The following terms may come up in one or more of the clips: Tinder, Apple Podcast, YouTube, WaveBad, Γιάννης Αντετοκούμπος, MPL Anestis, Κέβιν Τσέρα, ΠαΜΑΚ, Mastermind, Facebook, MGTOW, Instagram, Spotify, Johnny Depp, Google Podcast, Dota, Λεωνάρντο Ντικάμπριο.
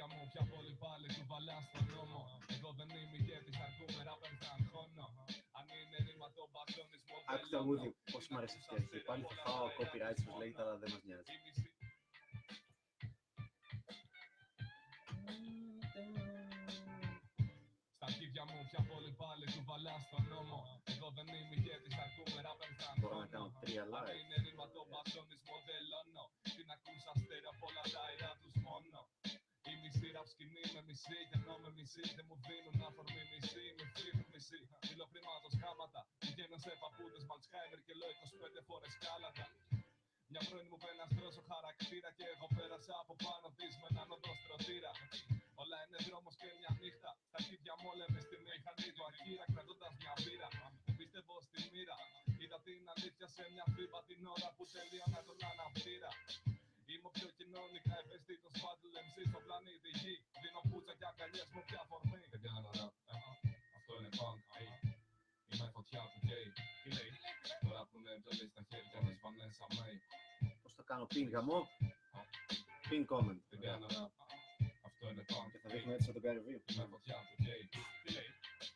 λόγια μου πια πολύ πάλι σου βαλά στον δρόμο. Εδώ δεν είμαι ηγέτης, ακούμε ράπερ σαν χρόνο. Αν είναι ρήμα το μπατώνισμο. Άκου τα μούδι, πώς μ' αρέσει αυτή η αρχή. Πάλι θα φάω copyright όπως λέγεται, αλλά δεν μας νοιάζει. Στα αρχίδια μου πια πολύ πάλι σου βαλά στον δρόμο. Εδώ δεν είμαι ηγέτης, ακούμε ράπερ σαν χρόνο. Μπορώ να κάνω 3 live. Αν είναι ρήμα το μπατώνισμο δεν λώνω. Την ακούς αστέρα πολλά τα αερά τους μόνο. Η μισή ραπ σκηνή με μισή, γεννώ με μισή. Δεν μου δίνουν αφορμή μισή, με φρύβουν μισή. Μιλοπριμάτος χάματα, πηγαίνω σε παππούδες Μαλτσχάιμερ και λέω 25 φορές κάλατα. Μια πρώην μου πένας ο χαρακτήρα και εγώ πέρασα από πάνω της με έναν οδοστρωτήρα. Όλα είναι δρόμος και μια νύχτα, στα αρχίδια μου όλα με στη μηχανή του Ακύρα κρατώντας μια μπύρα. Πίστευω στη μοίρα, είδα την αλήθεια σε μια φρύπα την ώρα που τελείωνα τον αναπτήρα. Είμαι ο πιο κοινωνικά ευαισθητός battle MC στον πλανήτη Γη. Δίνω πούτσα και αγκαλιές μου πια φορμή. Δεν κάνω ραπ, αυτό είναι punk, είμαι η φωτιά του gay. Τώρα που είναι εντολή στα χέρια με σπανές αμέι. Πώς θα κάνω pin γαμό, pin comment. Δεν κάνω ραπ, αυτό είναι punk. Και θα δείχνω έτσι να τον κάνει βίντεο. Είμαι η φωτιά του gay.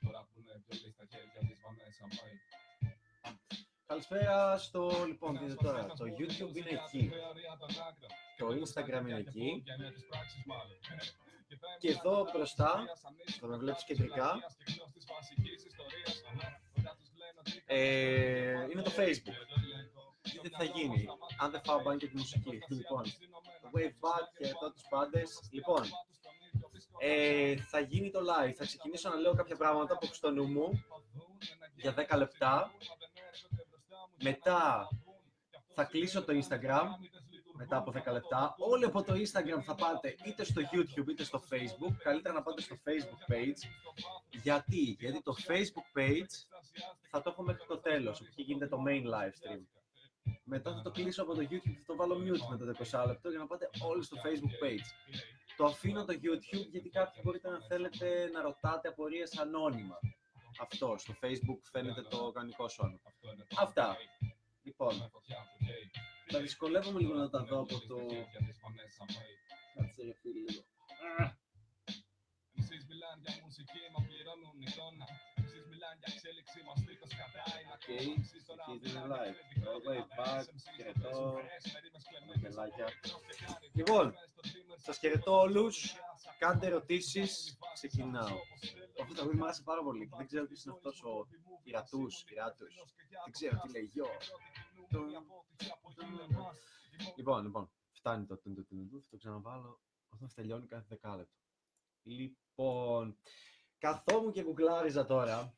Τώρα που είναι εντολή στα χέρια με σπανές αμέι. Καλησπέρα στο, λοιπόν, δείτε τώρα, το YouTube είναι εκεί, το Instagram είναι εκεί και εδώ μπροστά, θα με βλέπεις κεντρικά, είναι το Facebook. Δείτε τι θα γίνει, αν δεν φάω μπαν και τη μουσική, λοιπόν, WaveBad και εδώ τους πάντες, λοιπόν, θα γίνει το live, θα ξεκινήσω να λέω κάποια πράγματα που έχω στο νου μου για 10 λεπτά. Μετά θα κλείσω το Instagram, μετά από 10 λεπτά. Όλοι από το Instagram θα πάτε είτε στο YouTube είτε στο Facebook. Καλύτερα να πάτε στο Facebook page. Γιατί το Facebook page θα το έχω μέχρι το τέλος, όπου γίνεται το main live stream. Μετά θα το κλείσω από το YouTube, θα το βάλω mute μετά το 20 λεπτό για να πάτε όλοι στο Facebook page. Το αφήνω το YouTube γιατί κάποιοι μπορείτε να θέλετε να ρωτάτε απορίες ανώνυμα. Αυτό, στο Facebook φαίνεται το κανονικό όνομα. Αυτά. Λοιπόν, θα δυσκολεύομαι λίγο να τα δω από το... Κάτσε ρε φίλοι λίγο. Εσείς μιλάνε για μουσική, μα πληρώνουν εικόνα. Εσείς μιλάνε για εξέλιξη, μας δείχνω σκατά είναι ακόμα. Εσείς τώρα μιλάνε για WaveBad, χαιρετώ, μελάκια. Λοιπόν, σας χαιρετώ όλους, κάντε ερωτήσεις, ξεκινάω. Αυτό το τραγούδι μου άρεσε πάρα πολύ, δεν ξέρω τι είναι αυτός ο πειρατούς, δεν ξέρω τι λέει, Λοιπόν, φτάνει το θα το ξαναβάλω όταν τελειώνει κάθε δεκάλεπτο. Λοιπόν, καθόμουν και γκουγκλάριζα τώρα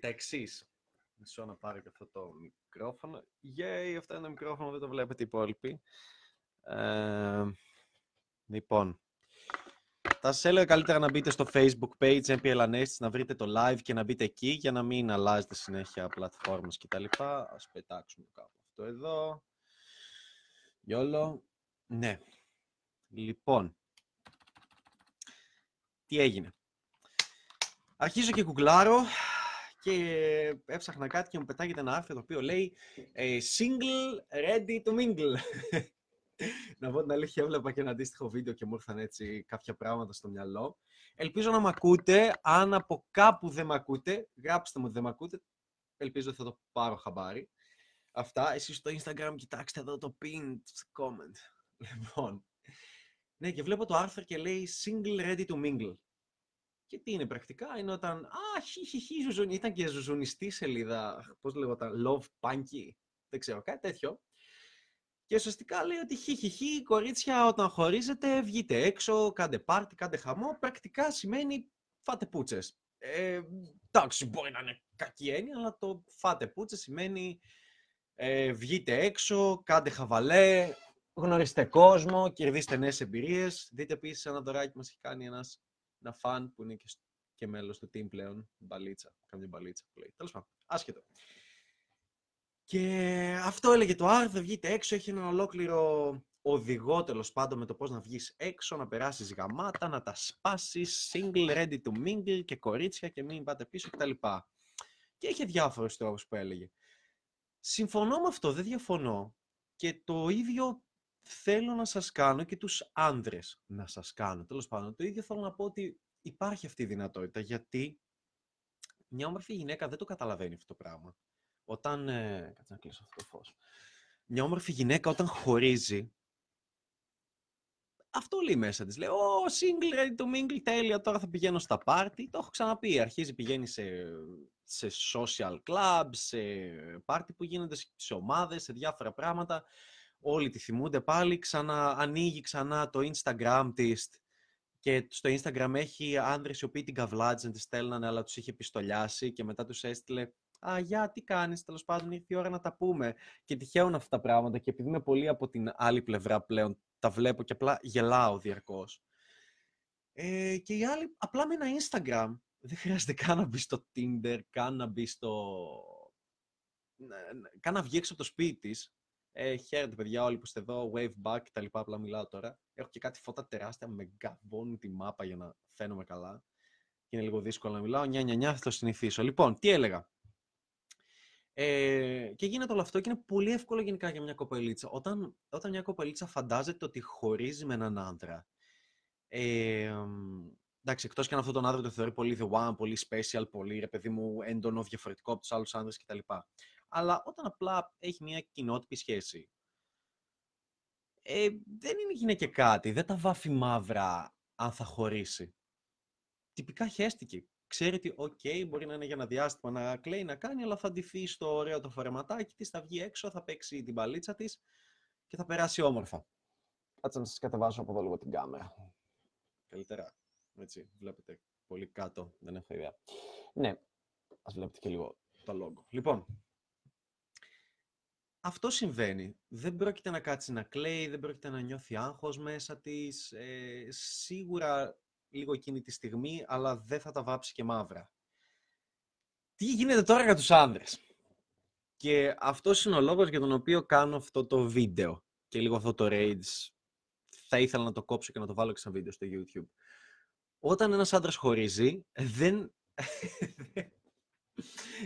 τα εξής. Μισό να πάρω και αυτό το μικρόφωνο. Αυτό είναι το μικρόφωνο, δεν το βλέπετε οι υπόλοιποι. Λοιπόν, θα σας έλεγα καλύτερα να μπείτε στο Facebook page MPL Anestis, να βρείτε το live και να μπείτε εκεί για να μην αλλάζετε συνέχεια πλατφόρμες κτλ. Ας πετάξουμε κάπου αυτό εδώ. Γιόλο. Ναι. Λοιπόν. Τι έγινε. Αρχίζω και κουκλάρω και έψαχνα κάτι και μου πετάγεται ένα άρθρο το οποίο λέει single ready to mingle. Να πω την αλήθεια, έβλεπα και ένα αντίστοιχο βίντεο και μου ήρθαν έτσι κάποια πράγματα στο μυαλό. Ελπίζω να μ' ακούτε. Αν από κάπου δεν μ' ακούτε, γράψτε μου ότι δεν μ' ακούτε. Ελπίζω ότι θα το πάρω χαμπάρι. Αυτά. Εσείς στο Instagram κοιτάξτε εδώ το pinned comment. Λοιπόν. Ναι, και βλέπω το άρθρο και λέει single ready to mingle. Και τι είναι πρακτικά, είναι όταν. Ήταν και ζουζουνιστή σελίδα. Πώς λέγονταν, love punky. Δεν ξέρω, κάτι τέτοιο. Και ουσιαστικά λέει ότι κορίτσια, όταν χωρίζετε, βγείτε έξω, κάντε πάρτι, κάντε χαμό. Πρακτικά σημαίνει φάτε πούτσες. Εντάξει, μπορεί να είναι κακή έννοια, αλλά το φάτε πούτσες σημαίνει βγείτε έξω, κάντε χαβαλέ. Γνωρίστε κόσμο, κερδίστε νέες εμπειρίες. Δείτε επίσης ένα δωράκι που μας έχει κάνει ένα φαν που είναι και μέλος του team πλέον. Μπαλίτσα, κάποια μπαλίτσα που λέει. Τέλος πάντων, άσχετο. Και αυτό έλεγε το άρθρο, βγείτε έξω, έχει έναν ολόκληρο οδηγό τέλος πάντων με το πώς να βγεις έξω, να περάσεις γαμάτα, να τα σπάσεις, single, ready to mingle και κορίτσια και μην πάτε πίσω κτλ. Και είχε διάφορους τρόπους που έλεγε. Συμφωνώ με αυτό, δεν διαφωνώ. Και το ίδιο θέλω να σας κάνω και τους άνδρες να σας κάνω. Τέλος πάντων, το ίδιο θέλω να πω ότι υπάρχει αυτή η δυνατότητα, γιατί μια όμορφη γυναίκα δεν το καταλαβαίνει αυτό το πράγμα. Όταν... κάτσε να κλείσω αυτό το φως. Μια όμορφη γυναίκα όταν χωρίζει, αυτό λέει μέσα της. Λέει, «Ω, single, ready to mingle, τέλεια, τώρα θα πηγαίνω στα πάρτι». Το έχω ξαναπεί, αρχίζει, πηγαίνει σε social clubs, σε πάρτι που γίνονται, σε ομάδες, σε διάφορα πράγματα. Όλοι τη θυμούνται πάλι, ανοίγει ξανά το Instagram της. Και στο Instagram έχει άνδρες οι οποίοι την καβλάτζαν, τη στέλνανε, αλλά τους είχε πιστολιάσει και μετά τους έστειλε «Α, γεια, τι κάνεις, τέλος πάντων, ήρθε η ώρα να τα πούμε». Και τυχαίουν αυτά τα πράγματα και επειδή είμαι πολύ από την άλλη πλευρά πλέον, τα βλέπω και απλά γελάω διαρκώς. Και οι άλλοι, απλά με ένα Instagram, δεν χρειάζεται καν να μπει στο Tinder, καν να μπει καν να βγει έξω από το σπίτι της. Χαίρετε παιδιά όλοι που είστε εδώ, WaveBad και τα λοιπά, απλά μιλάω τώρα. Έχω και κάτι φώτα τεράστια, με γκαβώνουν τη μάπα για να φαίνομαι καλά. Είναι λίγο δύσκολο να μιλάω, θα το συνηθίσω. Λοιπόν, τι έλεγα. Και γίνεται όλο αυτό και είναι πολύ εύκολο γενικά για μια κοπελίτσα. Όταν μια κοπελίτσα φαντάζεται ότι χωρίζει με έναν άντρα, εντάξει, εκτός και αν αυτόν τον άντρα το θεωρεί πολύ the one, πολύ special, πολύ ρε παιδί μου έντονο, διαφορετικό από τους άλλους άντρες κτλ. Αλλά όταν απλά έχει μια κοινότυπη σχέση, δεν είναι και κάτι, δεν τα βάφει μαύρα αν θα χωρίσει. Τυπικά χέστηκε. Ξέρει ότι ok, μπορεί να είναι για ένα διάστημα να κλαίει, να κάνει, αλλά θα ντυθεί στο ωραίο το φορεματάκι της, θα βγει έξω, θα παίξει την παλίτσα της και θα περάσει όμορφα. Κάτσε να σας κατεβάσω από εδώ λίγο την κάμερα. Καλύτερα. Έτσι, βλέπετε πολύ κάτω, δεν έχω ιδέα. Ναι, ας βλέπετε και λίγο το logo. Λοιπόν, αυτό συμβαίνει. Δεν πρόκειται να κάτσει να κλαίει, δεν πρόκειται να νιώθει άγχος μέσα της. Σίγουρα λίγο εκείνη τη στιγμή, αλλά δεν θα τα βάψει και μαύρα. Τι γίνεται τώρα για τους άνδρες? Και αυτός είναι ο λόγος για τον οποίο κάνω αυτό το βίντεο. Και λίγο αυτό το rage. Θα ήθελα να το κόψω και να το βάλω και σαν βίντεο στο YouTube. Όταν ένας άντρας χωρίζει, δεν...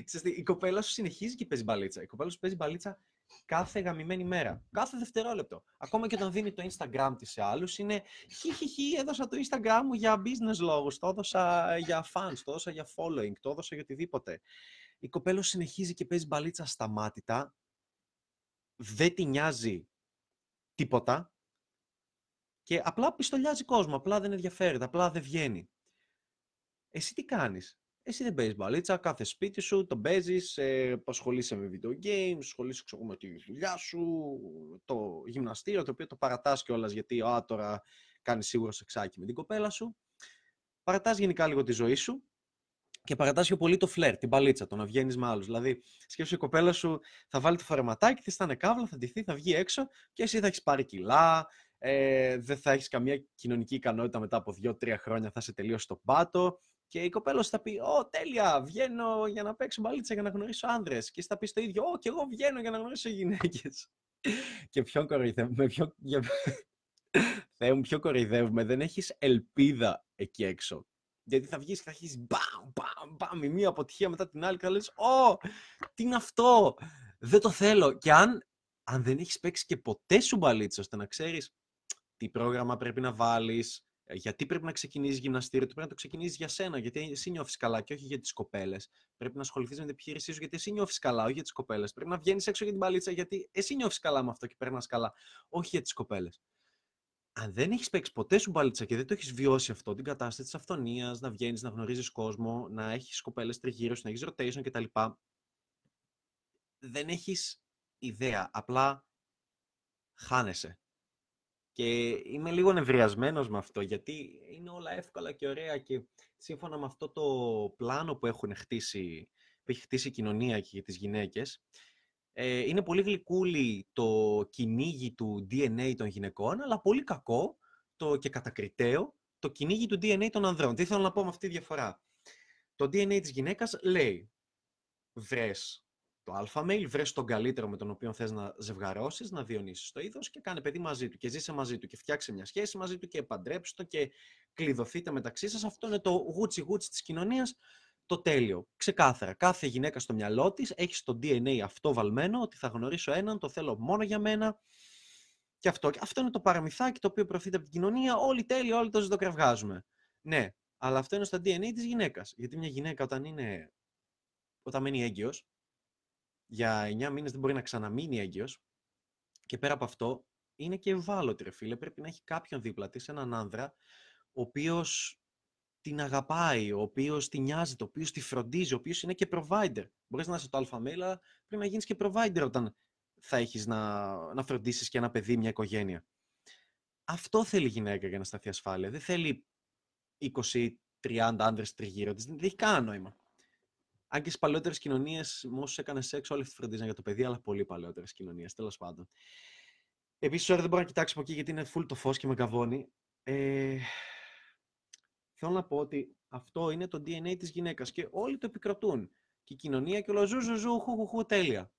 Ξέρετε, η κοπέλα σου συνεχίζει και παίζει μπαλίτσα. Η κοπέλα σου παίζει μπαλίτσα κάθε γαμημένη μέρα. Κάθε δευτερόλεπτο. Ακόμα και όταν δίνει το Instagram της σε άλλους, είναι χιχιχι, έδωσα το Instagram μου για business λόγους, το έδωσα για fans, το έδωσα για following, το έδωσα για οτιδήποτε. Η κοπέλα σου συνεχίζει και παίζει μπαλίτσα σταμάτητα. Δεν τη νοιάζει τίποτα. Και απλά πιστολιάζει κόσμο, απλά δεν ενδιαφέρεται, απλά δεν βγαίνει. Εσύ τι κάνεις? Εσύ δεν παίζεις μπαλίτσα, κάθε σπίτι σου τον παίζεις, ασχολείσαι με video games, ασχολείσαι με τη δουλειά σου, το γυμναστήριο, το οποίο το παρατάς κιόλας γιατί τώρα κάνεις σίγουρα σεξάκι με την κοπέλα σου. Παρατάς γενικά λίγο τη ζωή σου και παρατάς πιο πολύ το φλερ, την μπαλίτσα, το να βγαίνεις με άλλους. Δηλαδή, σκέψου η κοπέλα σου θα βάλει το φορεματάκι της, θα είναι καύλα, θα ντυθεί, θα βγει έξω και εσύ θα έχεις πάρει κιλά. Δεν θα έχεις καμία κοινωνική ικανότητα μετά από 2-3 χρόνια, θα είσαι τελείως στον πάτο και η κοπέλα θα πει «Ω, τέλεια, βγαίνω για να παίξω μπαλίτσα, για να γνωρίσω άνδρες». Και εσύ θα πεις το ίδιο «Ω, και εγώ βγαίνω για να γνωρίσω γυναίκες». Και ποιον κοροϊδεύουμε, Θεέ μου, ποιον κοροϊδεύουμε, δεν έχεις ελπίδα εκεί έξω. Γιατί θα βγεις και θα έχεις μπαμ, μπαμ, μπαμ, η μία αποτυχία μετά την άλλη και θα λες «Ω, τι είναι αυτό, δεν το θέλω». Και αν δεν έχεις παίξει και ποτέ σου μπαλίτσα, ώστε να ξέρεις τι πρόγραμμα πρέπει να βάλεις, γιατί πρέπει να ξεκινήσεις γυμναστήριο, πρέπει να το ξεκινήσεις για σένα, γιατί εσύ νιώθεις καλά και όχι για τις κοπέλες. Πρέπει να ασχοληθείς με την επιχείρησή σου, γιατί εσύ νιώθεις καλά, όχι για τις κοπέλες. Πρέπει να βγαίνεις έξω για την μπαλίτσα, γιατί εσύ νιώθεις καλά με αυτό και περνάς καλά, όχι για τις κοπέλες. Αν δεν έχεις παίξει ποτέ σου μπαλίτσα και δεν το έχεις βιώσει αυτό, την κατάσταση της αυθονίας, να βγαίνεις, να γνωρίζεις κόσμο, να έχεις κοπέλες τριγύρω σου, να έχεις rotation κτλ. Δεν έχεις ιδέα, απλά χάνεσαι. Και είμαι λίγο νευριασμένος με αυτό, γιατί είναι όλα εύκολα και ωραία και σύμφωνα με αυτό το πλάνο που έχει χτίσει η κοινωνία και για τις γυναίκες, είναι πολύ γλυκούλη το κυνήγι του DNA των γυναικών, αλλά πολύ κακό και κατακριτέο το κυνήγι του DNA των ανδρών. Τι θέλω να πω με αυτή τη διαφορά? Το DNA της γυναίκας λέει, βρες το αλφα μέιλ, βρες τον καλύτερο με τον οποίο θες να ζευγαρώσεις, να διονύσεις το είδος και κάνε παιδί μαζί του και ζήσε μαζί του και φτιάξε μια σχέση μαζί του και παντρέψτε το και κλειδωθείτε μεταξύ σας. Αυτό είναι το γούτσι-γούτσι της κοινωνίας, το τέλειο. Ξεκάθαρα, κάθε γυναίκα στο μυαλό της έχει στο DNA αυτό βαλμένο, ότι θα γνωρίσω έναν, το θέλω μόνο για μένα και αυτό. Και αυτό είναι το παραμυθάκι το οποίο προωθείται από την κοινωνία. Όλοι τέλειοι, όλοι το ζητοκραυγάζουμε. Ναι, αλλά αυτό είναι στα DNA της γυναίκας. Γιατί μια γυναίκα όταν μένει έγκυος, για 9 μήνες δεν μπορεί να ξαναμείνει έγκυος. Και πέρα από αυτό, είναι και ευάλωτη, ρε φίλε. Πρέπει να έχει κάποιον δίπλα της, έναν άνδρα, ο οποίος την αγαπάει, ο οποίος την νοιάζεται, ο οποίος τη φροντίζει, ο οποίος είναι και provider. Μπορείς να είσαι το αλφα μέιλ, αλλά πρέπει να γίνεις και provider όταν θα έχεις να φροντίσεις και ένα παιδί, μια οικογένεια. Αυτό θέλει η γυναίκα για να σταθεί ασφάλεια. Δεν θέλει 20-30 άνδρες τριγύρω της. Δεν έχει κανένα νόημα. Αν και στις παλαιότερες κοινωνίες, με όσους έκανε σεξ, όλοι φροντίζαν για το παιδί, αλλά πολύ παλαιότερες κοινωνίες, τέλος πάντων. Επίσης, ώρα δεν μπορώ να κοιτάξω από εκεί γιατί είναι full το φως και με καβώνει. Θέλω να πω ότι αυτό είναι το DNA της γυναίκας και όλοι το επικροτούν. Και η κοινωνία και όλο ζου, χου, τέλεια.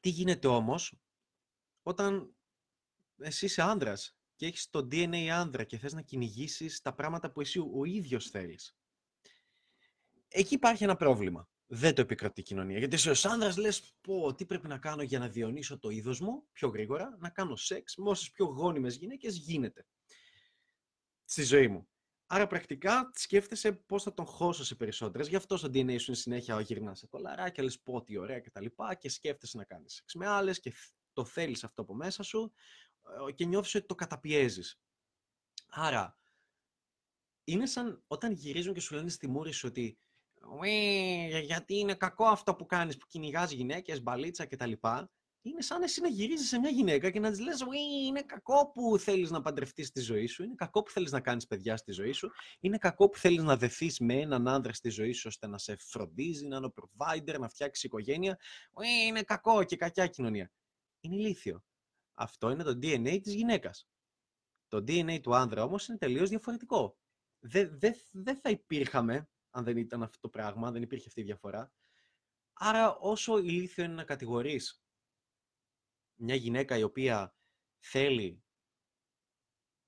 Τι γίνεται όμως όταν εσύ είσαι άνδρας και έχεις το DNA άνδρα και θες να κυνηγήσεις τα πράγματα που εσύ ο ίδιος θέλεις? Εκεί υπάρχει ένα πρόβλημα. Δεν το επικρατεί η κοινωνία. Γιατί εσύ ως άνδρας λες, πω, τι πρέπει να κάνω για να διονύσω το είδος μου πιο γρήγορα, να κάνω σεξ με όσες πιο γόνιμες γυναίκες γίνεται στη ζωή μου. Άρα πρακτικά σκέφτεσαι πώς θα τον χώσω σε περισσότερες. Γι' αυτό στο DNA σου είναι συνέχεια γυρνάς σε κολαράκια, λες πω τι ωραία κτλ. Και σκέφτεσαι να κάνεις σεξ με άλλες και το θέλεις αυτό από μέσα σου και νιώθεις ότι το καταπιέζεις. Άρα είναι σαν όταν γυρίζουν και σου λένε στη μούρη σου ότι γιατί είναι κακό αυτό που κάνεις, που κυνηγάς γυναίκες, μπαλίτσα κτλ. Είναι σαν εσύ να γυρίζεις σε μια γυναίκα και να της λες είναι κακό που θέλεις να παντρευτείς στη ζωή σου, είναι κακό που θέλεις να κάνεις παιδιά στη ζωή σου, είναι κακό που θέλεις να δεθείς με έναν άνδρα στη ζωή σου ώστε να σε φροντίζει, να είναι ο provider, να φτιάξει οικογένεια. Είναι κακό και κακιά κοινωνία. Είναι ηλίθιο. Αυτό είναι το DNA της γυναίκας. Το DNA του άνδρα όμως είναι τελείως διαφορετικό. Δεν θα υπήρχαμε αν δεν ήταν αυτό το πράγμα, αν δεν υπήρχε αυτή η διαφορά. Άρα όσο ηλίθιο είναι να κατηγορείς μια γυναίκα η οποία θέλει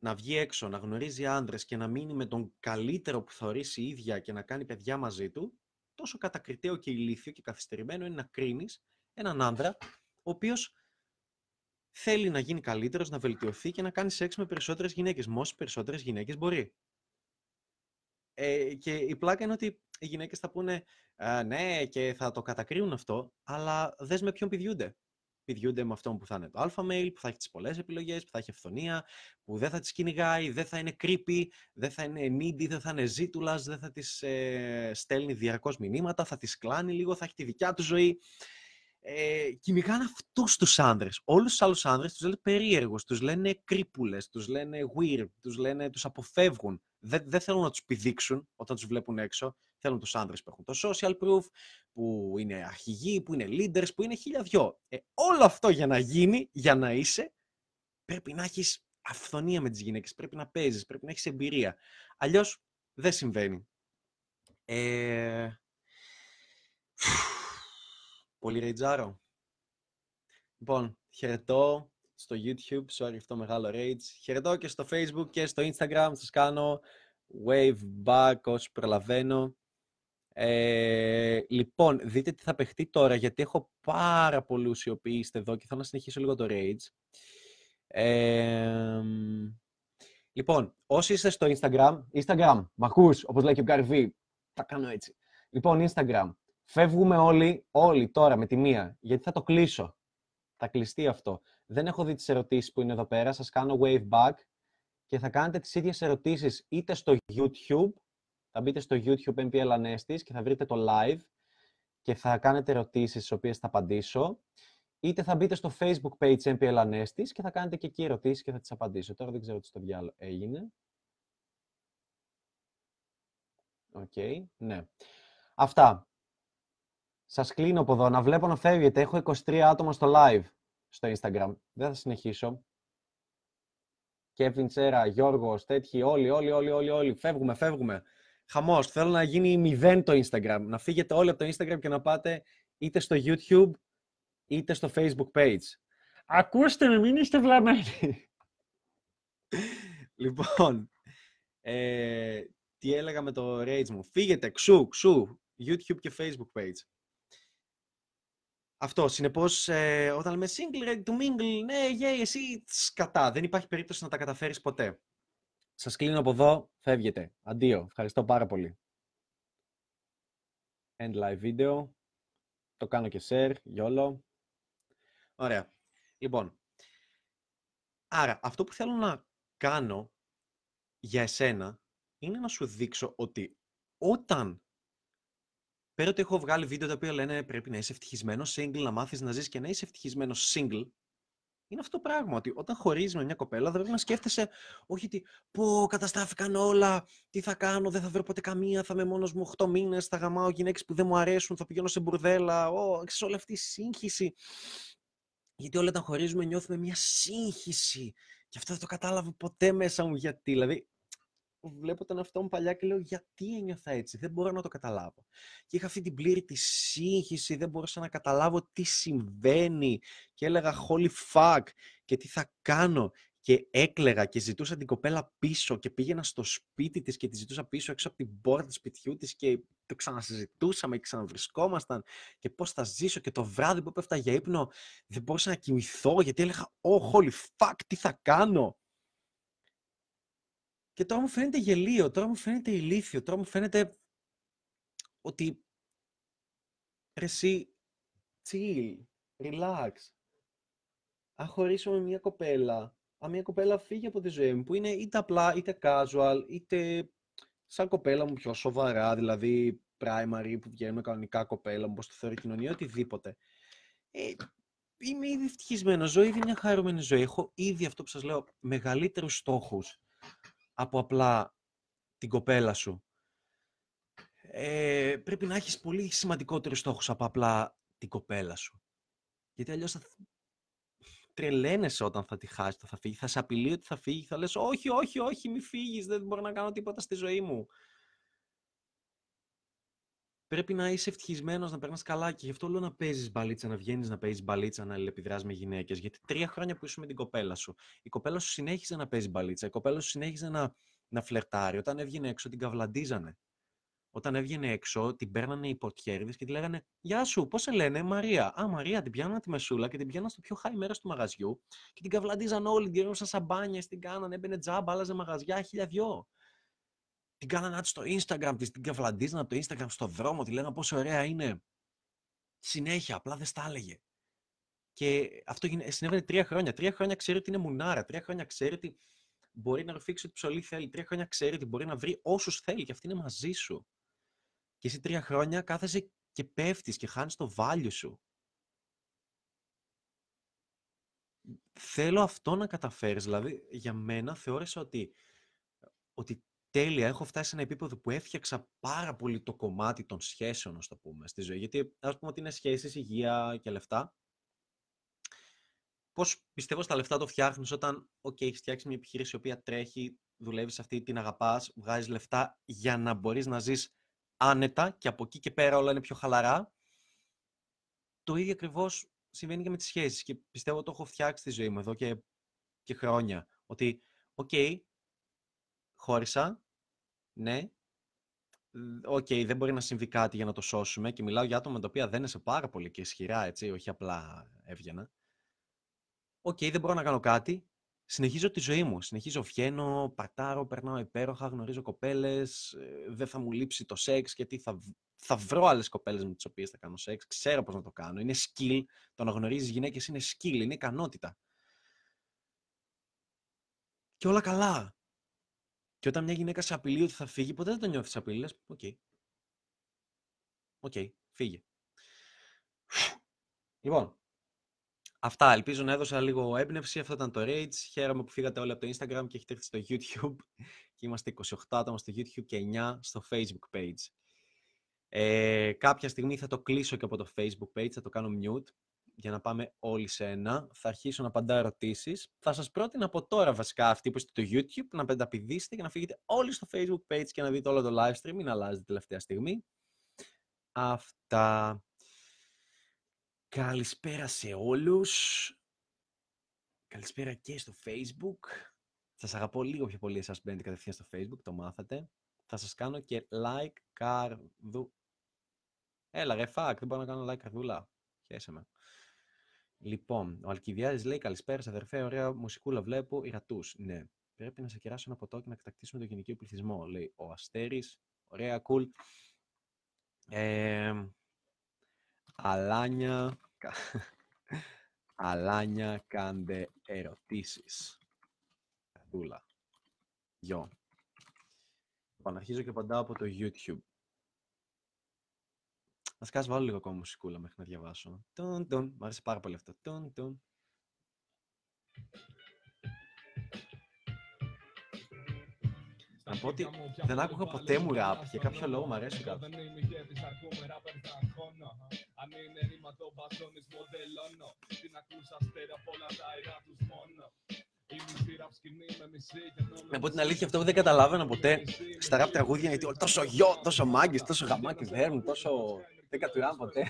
να βγει έξω, να γνωρίζει άντρες και να μείνει με τον καλύτερο που θα ορίσει η ίδια και να κάνει παιδιά μαζί του, τόσο κατακριτέο και ηλίθιο και καθυστερημένο είναι να κρίνεις έναν άνδρα ο οποίος θέλει να γίνει καλύτερος, να βελτιωθεί και να κάνει σεξ με περισσότερες γυναίκες, με όσες περισσότερες γυναίκες μπορεί. Και η πλάκα είναι ότι οι γυναίκες θα πούνε ναι και θα το κατακρίνουν αυτό, αλλά δες με ποιον πηδιούνται. Πηδιούνται με αυτόν που θα είναι το αλφα mail, που θα έχει τις πολλές επιλογές, που θα έχει ευθονία, που δεν θα τις κυνηγάει, δεν θα είναι creepy, δεν θα είναι needy, δεν θα είναι ζήτουλας, δεν θα τις στέλνει διαρκώς μηνύματα, θα τις κλάνει λίγο, θα έχει τη δικιά του ζωή. Κυνηγάνε αυτούς τους άνδρες. Όλους τους άλλους άνδρες τους λένε περίεργους, τους λένε κρύπουλες, τους λένε weird, τους αποφεύγουν. Δεν θέλουν να τους πηδήξουν όταν τους βλέπουν έξω. Θέλουν τους άνδρες που έχουν το social proof, που είναι αρχηγοί, που είναι leaders, που είναι χίλια δυο. Όλο αυτό για να γίνει, για να είσαι, πρέπει να έχεις αυθονία με τις γυναίκες, πρέπει να παίζεις, πρέπει να έχεις εμπειρία. Αλλιώς δεν συμβαίνει. Πολύ ρεϊτζάρο. Λοιπόν, χαιρετώ στο YouTube, sorry αυτό μεγάλο rage. Χαιρετώ και στο Facebook και στο Instagram, σας κάνω WaveBad όσο προλαβαίνω. Λοιπόν, δείτε τι θα παιχτεί τώρα, γιατί έχω πάρα πολλούς οι οποίοι είστε εδώ και θέλω να συνεχίσω λίγο το rage. Λοιπόν, όσοι είστε στο Instagram, μ' ακούς, όπως λέει και ο Γκαρβί, τα κάνω έτσι. Λοιπόν, Instagram, φεύγουμε όλοι τώρα με τη μία, γιατί θα το κλείσω. Θα κλειστεί αυτό. Δεν έχω δει τις ερωτήσεις που είναι εδώ πέρα. Σας κάνω wave back και θα κάνετε τις ίδιες ερωτήσεις είτε στο YouTube. Θα μπείτε στο YouTube MPL Anestis και θα βρείτε το live και θα κάνετε ερωτήσεις στις οποίες θα απαντήσω. Είτε θα μπείτε στο Facebook page MPL Anestis και θα κάνετε και εκεί ερωτήσεις και θα τις απαντήσω. Τώρα δεν ξέρω τι στο διάλογο έγινε. Οκ, ναι. Αυτά. Σας κλείνω από εδώ. Να βλέπω να φεύγετε. Έχω 23 άτομα στο live στο Instagram. Δεν θα συνεχίσω. Κέβιν Τσέρα, Γιώργος, τέτοιοι, όλοι. Φεύγουμε. Χαμός. Θέλω να γίνει 0 το Instagram. Να φύγετε όλοι από το Instagram και να πάτε είτε στο YouTube, είτε στο Facebook page. Ακούστε με, μην είστε βλαμμένοι. Λοιπόν, τι έλεγα με το rage μου. Φύγετε, YouTube και Facebook page. Αυτό, συνεπώς, όταν λέμε single, ready to mingle, ναι, yeah, εσύ σκατά. Δεν υπάρχει περίπτωση να τα καταφέρεις ποτέ. Σας κλείνω από εδώ, φεύγετε. Αντίο, ευχαριστώ πάρα πολύ. End live video. Το κάνω και share, YOLO. Ωραία. Λοιπόν, άρα αυτό που θέλω να κάνω για εσένα είναι να σου δείξω ότι όταν πέρα ότι έχω βγάλει βίντεο τα οποία λένε πρέπει να είσαι ευτυχισμένος single, να μάθεις να ζεις και να είσαι ευτυχισμένος single, είναι αυτό το πράγμα, ότι όταν χωρίζεις με μια κοπέλα, δεν πρέπει να σκέφτεσαι, όχι τι, πω, καταστράφηκαν όλα, τι θα κάνω, δεν θα βρω ποτέ καμία, θα είμαι μόνος μου 8 μήνες, θα γαμάω γυναίκες που δεν μου αρέσουν, θα πηγαίνω σε μπουρδέλα, ξέρεις, όλη αυτή η σύγχυση. Γιατί όλα όταν χωρίζουμε νιώθουμε μια σύγχυση. Και αυτό δεν το κατάλαβα ποτέ μέσα μου γιατί. Δηλαδή, βλέπω τον εαυτό μου παλιά και λέω γιατί ένιωθα έτσι, δεν μπορώ να το καταλάβω. Και είχα αυτή την πλήρη τη σύγχυση, δεν μπορούσα να καταλάβω τι συμβαίνει. Και έλεγα holy fuck και τι θα κάνω. Και έκλαιγα και ζητούσα την κοπέλα πίσω και πήγαινα στο σπίτι της και τη ζητούσα πίσω έξω από την πόρτα του σπιτιού της και το ξανασυζητούσαμε και ξαναβρισκόμασταν και πώς θα ζήσω και το βράδυ που έπεφτα για ύπνο δεν μπορούσα να κοιμηθώ γιατί έλεγα «Oh, holy fuck, τι θα κάνω!» Και τώρα μου φαίνεται γελίο, τώρα μου φαίνεται ηλίθιο, τώρα μου φαίνεται ότι ρε εσύ, chill, relax, αν χωρίσω με μια κοπέλα, αν μια κοπέλα φύγει από τη ζωή μου, που είναι είτε απλά, είτε casual, είτε σαν κοπέλα μου πιο σοβαρά, δηλαδή primary που βγαίνουμε κανονικά κοπέλα μου, πώς το θεωρεί η κοινωνία, οτιδήποτε. Είμαι ήδη ευτυχισμένος, ζω ήδη μια χαρούμενη ζωή. Έχω ήδη αυτό που σας λέω, μεγαλύτερους στόχους από απλά την κοπέλα σου. Πρέπει να έχεις πολύ σημαντικότερους στόχους από απλά την κοπέλα σου. Γιατί αλλιώς θα τρελαίνεσαι όταν θα τη χάσει, θα φύγει, θα σε απειλεί ότι θα φύγει, θα λες όχι, όχι, όχι, μη φύγεις, δεν μπορώ να κάνω τίποτα στη ζωή μου. Πρέπει να είσαι ευτυχισμένος, να περνάς καλά και γι' αυτό λέω να παίζεις μπαλίτσα, να βγαίνεις να παίζεις μπαλίτσα, να αλληλεπιδράς με γυναίκες. Γιατί 3 χρόνια που ήσουν με την κοπέλα σου, η κοπέλα σου συνέχιζε να παίζει μπαλίτσα, η κοπέλα σου συνέχιζε να φλερτάρει. Όταν έβγαινε έξω, την καυλαντίζανε. Όταν έβγαινε έξω, την παίρνανε οι υποκέρδες και τη λέγανε «Γεια σου, πώς σε λένε, Μαρία». Α, Μαρία, την πιάνανε τη μεσούλα και την πιάνανε στο πιο high μέρος του μαγαζιού και την καυλαντίζαν όλοι, την γυρνούσαν σαμπάνιες, την κάνανε, έμπαινε τζάμπα, άλλαζε μαγαζιά, 1002. Την κάνανε στο Instagram της, την καυλαντίζανε από το Instagram στον δρόμο, τη λέγανε πόσο ωραία είναι. Συνέχεια, απλά δεν στα έλεγε. Και αυτό συνέβαινε 3 χρόνια. 3 χρόνια ξέρει ότι είναι μουνάρα, 3 χρόνια ξέρει ότι μπορεί να ρουφήξει ό,τι ψωλή θέλει, 3 χρόνια ξέρει ότι μπορεί να βρει όσους θέλει και αυτή είναι μαζί σου. Και εσύ 3 χρόνια κάθεσαι και πέφτεις και χάνεις το value σου. Θέλω αυτό να καταφέρεις. Δηλαδή, για μένα θεώρησα ότι τέλεια έχω φτάσει σε ένα επίπεδο που έφτιαξα πάρα πολύ το κομμάτι των σχέσεων, ας το πούμε, στη ζωή. Γιατί ας πούμε ότι είναι σχέσεις, υγεία και λεφτά. Πώς πιστεύω στα λεφτά το φτιάχνεις όταν έχεις φτιάξει μια επιχείρηση η οποία τρέχει, δουλεύεις αυτή, την αγαπάς, βγάζεις λεφτά για να μπορείς να ζεις άνετα και από εκεί και πέρα όλα είναι πιο χαλαρά. Το ίδιο ακριβώς συμβαίνει και με τις σχέσεις και πιστεύω το έχω φτιάξει στη ζωή μου εδώ και χρόνια. Ότι, χώρισα, ναι, δεν μπορεί να συμβεί κάτι για να το σώσουμε και μιλάω για άτομα με τα οποία δένεσαι πάρα πολύ και ισχυρά, έτσι, όχι απλά έβγαινα. Δεν μπορώ να κάνω κάτι. Συνεχίζω τη ζωή μου. Συνεχίζω, βγαίνω, πατάρω, περνάω υπέροχα, γνωρίζω κοπέλες, δεν θα μου λείψει το σεξ γιατί θα βρω άλλες κοπέλες με τις οποίες θα κάνω σεξ. Ξέρω πώς να το κάνω. Είναι skill. Το να γνωρίζεις γυναίκες είναι skill, είναι ικανότητα. Και όλα καλά. Και όταν μια γυναίκα σε απειλεί ότι θα φύγει, ποτέ δεν το νιώθεις απειλή. Λες, οκ, φύγε. Λοιπόν. Αυτά, ελπίζω να έδωσα λίγο έμπνευση. Αυτό ήταν το Rage. Χαίρομαι που φύγατε όλοι από το Instagram και έχετε έρθει στο YouTube. Και είμαστε 28 άτομα στο YouTube και 9 στο Facebook page. Κάποια στιγμή θα το κλείσω και από το Facebook page, θα το κάνω mute για να πάμε όλοι σε ένα. Θα αρχίσω να απαντάω ερωτήσεις. Θα σας πρότεινα από τώρα βασικά αυτοί που είστε στο YouTube να πενταπηδήσετε και να φύγετε όλοι στο Facebook page και να δείτε όλο το live stream. Μην αλλάζετε τελευταία στιγμή. Αυτά. Καλησπέρα σε όλους. Καλησπέρα και στο Facebook. Σας αγαπώ λίγο πιο πολύ εσάς που μπαίνετε κατευθείαν στο Facebook, το μάθατε. Θα σας κάνω και like καρδούλα. Έλα ρε fuck, δεν μπορώ να κάνω like καρδούλα. Χαίρεσαι με. Λοιπόν, ο Αλκιδιάδης λέει: Καλησπέρα, αδερφέ. Ωραία μουσικούλα βλέπω. Ιρατούς. Ναι. Πρέπει να σε κεράσω ένα ποτό και να κατακτήσουμε τον γενικό πληθυσμό. Λέει ο Αστέρης. Ωραία, cool. Αλάνια. Αλάνια, κάντε ερωτήσεις. Κατούλα. Γιο. Λοιπόν, αρχίζω και παντάω από το YouTube. Ας κάτσε βάλω λίγο ακόμα μουσικούλα μέχρι να διαβάσω. Μ' άρεσε πάρα πολύ αυτό. Να πω ότι δεν άκουγα ποτέ μου ραπ, για κάποιο λόγο μου αρέσει ραπ. Να πω την αλήθεια, αυτό που δεν καταλάβαινα ποτέ στα ραπ τραγούδια, γιατί τόσο γιο, τόσο μάγκες, τόσο γαμάκες δέρνουν, τόσο... δεν κατουράν ποτέ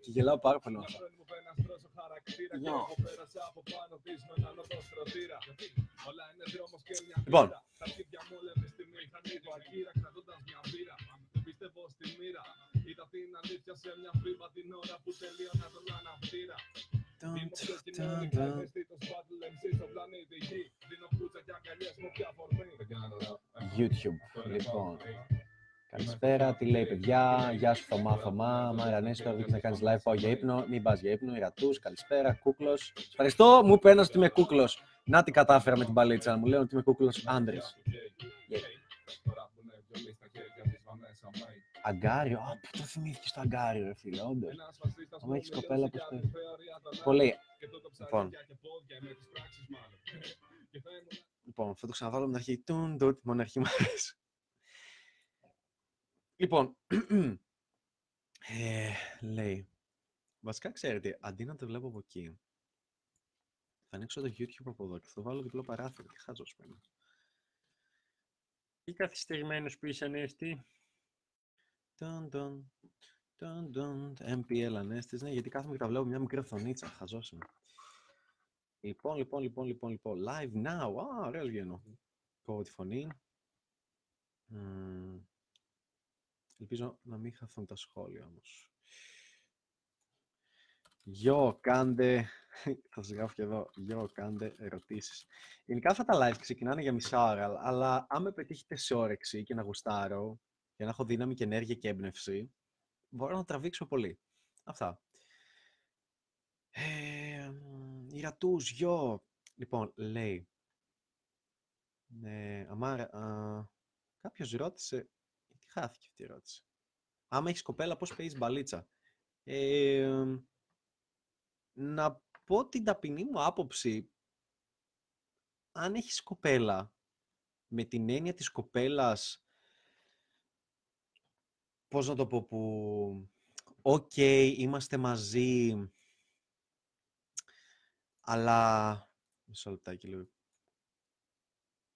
και γελάω πάρα πολύ. Λοιπόν, YouTube, λοιπόν. Καλησπέρα, τι λέει παιδιά, γεια σου Θωμά, Μαρανέση, τώρα δείχνει να κάνεις live, πάω για ύπνο, μην πας για ύπνο, Ιρατούς, καλησπέρα, Κούκλος. Ευχαριστώ, μου είπε ένας ότι είμαι Κούκλος. Να τι κατάφερα με την παλίτσα, μου λένε ότι είμαι Κούκλος άντρες. Αγκάριο, πού το θυμήθηκες το αγκάριο ρε φίλε, όντως. Άμα έχεις κοπέλα που θέλει. Πολύ. Λοιπόν, θα το ξαναβάλω με την αρχή, τούντο, μόνο αρχή μου αρέσει. Λοιπόν, λέει, βασικά ξέρετε, αντί να το βλέπω από εκεί, θα ανοίξω το YouTube από εδώ και θα το βάλω διπλό παράθυρο και χάζω σπίτι. Τι καθυστερημένος που είσαι Ανέστη. MPL Ανέστης, ναι, γιατί κάθομαι και τα βλέπω μια μικρή οθονίτσα, χαζώσαμε. Λοιπόν, live now, ωραία βγαίνω. Κόβω τη φωνή. Ελπίζω να μην χαθούν τα σχόλια όμως. Γιο, κάντε... θα σας γράφω και εδώ. Γιο, κάντε ερωτήσεις. Γενικά αυτά τα live ξεκινάνε για μισά ώρα, αλλά αν με πετύχετε σε όρεξη και να γουστάρω, για να έχω δύναμη και ενέργεια και έμπνευση, μπορώ να τραβήξω πολύ. Αυτά. Ιρατούς, γιο. Λοιπόν, λέει... Ναι, αμάρα... κάποιος ρώτησε... Χάθηκε αυτή η ερώτηση. Άμα έχεις κοπέλα, πώς παίζεις μπαλίτσα. Να πω την ταπεινή μου άποψη. Αν έχεις κοπέλα, με την έννοια της κοπέλας, πώς να το πω που... Οκ, είμαστε μαζί, αλλά... Μισό λεπτάκι λίγο.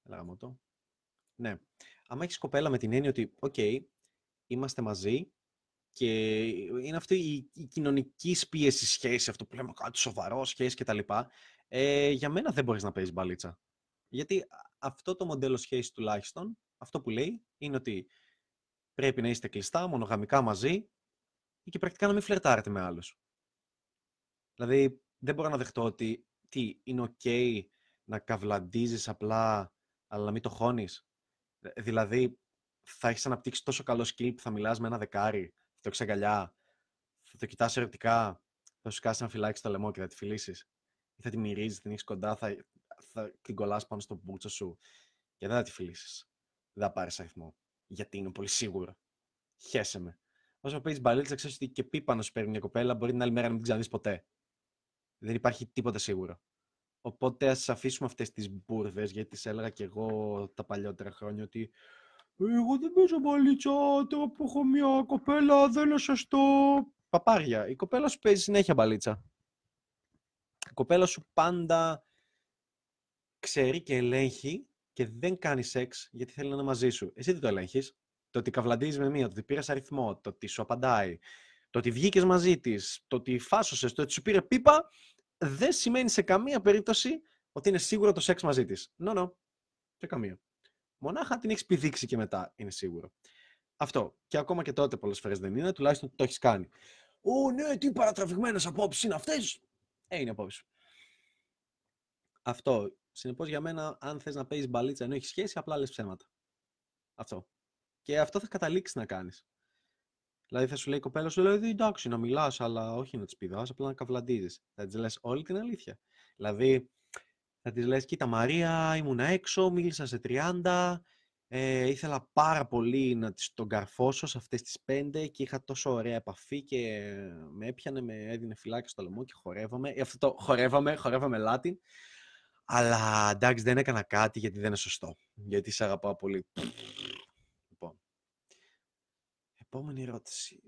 Έλα το. Ναι. Άμα έχεις κοπέλα με την έννοια ότι, OK, είμαστε μαζί και είναι αυτή η κοινωνική πίεση σχέση, αυτό που λέμε κάτι σοβαρό, σχέση κτλ. Για μένα δεν μπορείς να παίζεις μπαλίτσα. Γιατί αυτό το μοντέλο σχέση τουλάχιστον, αυτό που λέει, είναι ότι πρέπει να είστε κλειστά, μονογαμικά μαζί και πρακτικά να μην φλερτάρετε με άλλους. Δηλαδή, δεν μπορώ να δεχτώ ότι είναι OK να καυλαντίζεις απλά, αλλά να μην το χώνεις. Δηλαδή, θα έχεις αναπτύξει τόσο καλό skill που θα μιλάς με ένα δεκάρι, θα το εξαγκαλιά, θα το κοιτάς ερωτικά, θα σου κάσει να φυλάξει το λαιμό και θα τη φιλήσεις. Ή θα τη μυρίζεις, την έχεις κοντά, θα την κολλάς πάνω στο μπούτσο σου και δεν θα τη φιλήσεις. Δεν θα πάρεις αριθμό. Γιατί είναι πολύ σίγουρο. Χέσαι με. Όσο παίζεις μπαλίτσα, ξέρεις ότι και πίπα να σου παίρνει μια κοπέλα, μπορεί την άλλη μέρα να μην την ξαναδείς ποτέ. Δεν υπάρχει τίποτα σίγουρο. Οπότε ας αφήσουμε αυτές τις μπουρδες, γιατί τις έλεγα και εγώ τα παλιότερα χρόνια ότι εγώ δεν παίζω μπαλίτσα, τώρα που έχω μια κοπέλα δεν είναι σωστό. Παπάρια, η κοπέλα σου παίζει συνέχεια μπαλίτσα. Η κοπέλα σου πάντα ξέρει και ελέγχει και δεν κάνει σεξ γιατί θέλει να είναι μαζί σου. Εσύ τι το ελέγχεις, το ότι καυλαντίζεις με μία, το ότι πήρες αριθμό, το ότι σου απαντάει, το ότι βγήκες μαζί της, το ότι φάσωσες, το ότι σου πήρε πίπα. Δεν σημαίνει σε καμία περίπτωση ότι είναι σίγουρο το σεξ μαζί της. No. Σε καμία. Μονάχα την έχεις πηδήξει και μετά είναι σίγουρο. Αυτό. Και ακόμα και τότε πολλές φορές δεν είναι, τουλάχιστον το έχεις κάνει. Ω ναι, τι παρατραβηγμένες απόψεις είναι αυτές. Είναι απόψεις. Αυτό. Συνεπώς για μένα, αν θες να παίζεις μπαλίτσα ενώ έχεις σχέση, απλά λες ψέματα. Αυτό. Και αυτό θα καταλήξεις να κάνεις. Δηλαδή θα σου λέει η κοπέλα σου, λέει εντάξει να μιλάς, αλλά όχι να της πηδάς, απλά να καυλαντίζεις. Θα της λες όλη την αλήθεια. Δηλαδή θα της λες, κοίτα Μαρία, ήμουνα έξω, μίλησα σε 30, ήθελα πάρα πολύ να τον καρφώσω σε αυτές τις 5 και είχα τόσο ωραία επαφή και με έπιανε, με έδινε φυλάκια στο λαιμό και χορεύαμε. Αυτό το χορεύαμε Latin. Αλλά εντάξει, δεν έκανα κάτι γιατί δεν είναι σωστό. Γιατί σε αγαπάω πολύ. Λοιπόν. Επόμενη ερώτηση.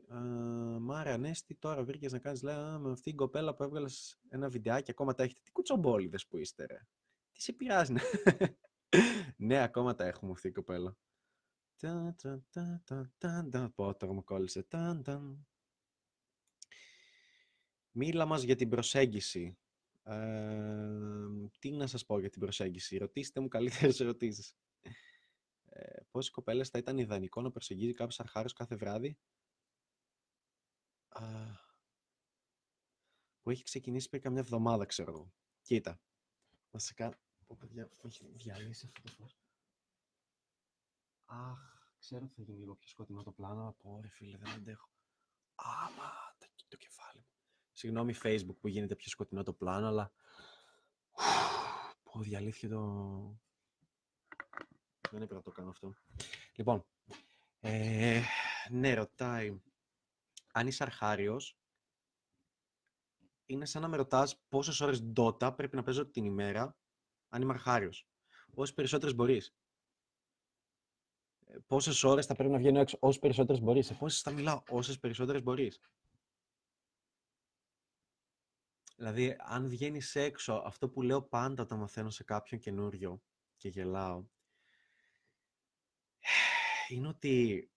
Μάρα Ανέστη, τώρα βρήκες να κάνεις λέει, με αυτή την κοπέλα που έβγαλες ένα βιντεάκι, ακόμα τα έχετε. Τι κουτσομπόλιδες που είστε, ρε. Τι σε πειράζει, ναι. Ναι, ακόμα τα έχουμε αυτή η κοπέλα. Πω, τώρα μου κόλλησε. Μίλα μας για την προσέγγιση. Τι να σας πω για την προσέγγιση. Ρωτήστε μου καλύτερες ερωτήσεις. Πόσες κοπέλες θα ήταν ιδανικό να προσεγγίζει κάποιος αρχάριος κάθε βράδυ που έχει ξεκινήσει πριν καμιά εβδομάδα, ξέρω εγώ. Κοίτα. Βασικά. Πω παιδιά, το έχει διαλύσει αυτό το φως. Αχ, ξέρω ότι θα γίνει λίγο πιο σκοτεινό το πλάνο, αλλά πω ρε φίλε, δεν αντέχω. Άμα, το κεφάλι μου. Συγγνώμη Facebook που γίνεται πιο σκοτεινό το πλάνο, αλλά πω διαλύθηκε το... Δεν έπρεπε να το κάνω αυτό. Λοιπόν, ναι, ρωτάει. Αν είσαι αρχάριος, είναι σαν να με ρωτάς πόσες ώρες Dota πρέπει να παίζω την ημέρα, αν είμαι αρχάριος. Όσες περισσότερες μπορείς. Πόσες ώρες θα πρέπει να βγαίνω έξω, όσες περισσότερες μπορείς. Σε πόσες θα μιλάω, όσες περισσότερες μπορείς. Δηλαδή, αν βγαίνεις έξω, αυτό που λέω πάντα όταν μαθαίνω σε κάποιον καινούριο και γελάω, είναι ότι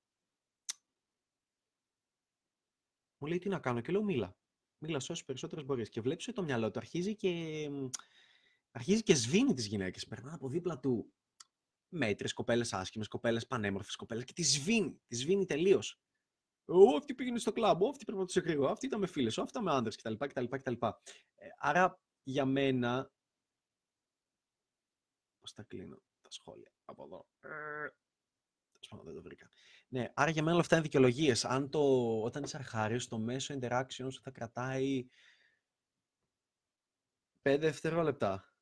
μου λέει τι να κάνω και λέω μίλα. Μίλα όσες περισσότερες μπορείς. Και βλέπεις ότι το μυαλό του αρχίζει και σβήνει τις γυναίκες. Περνά από δίπλα του μέτρες, κοπέλες άσχημες, κοπέλες πανέμορφες, κοπέλες και τη σβήνει τελείως. Αυτή πήγαινε στο κλαμπ, αυτή πρέπει να τους εκρήγω, αυτή ήταν με φίλες σου, αυτά με άντρες κτλ. Άρα για μένα... Πώς τα κλείνω τα σχόλια από εδώ. Δεν το βρήκα. Ναι, άρα για μένα όλα αυτά είναι δικαιολογίες. Όταν είσαι αρχάριος, το μέσο interaction σου θα κρατάει 5 δευτερόλεπτα,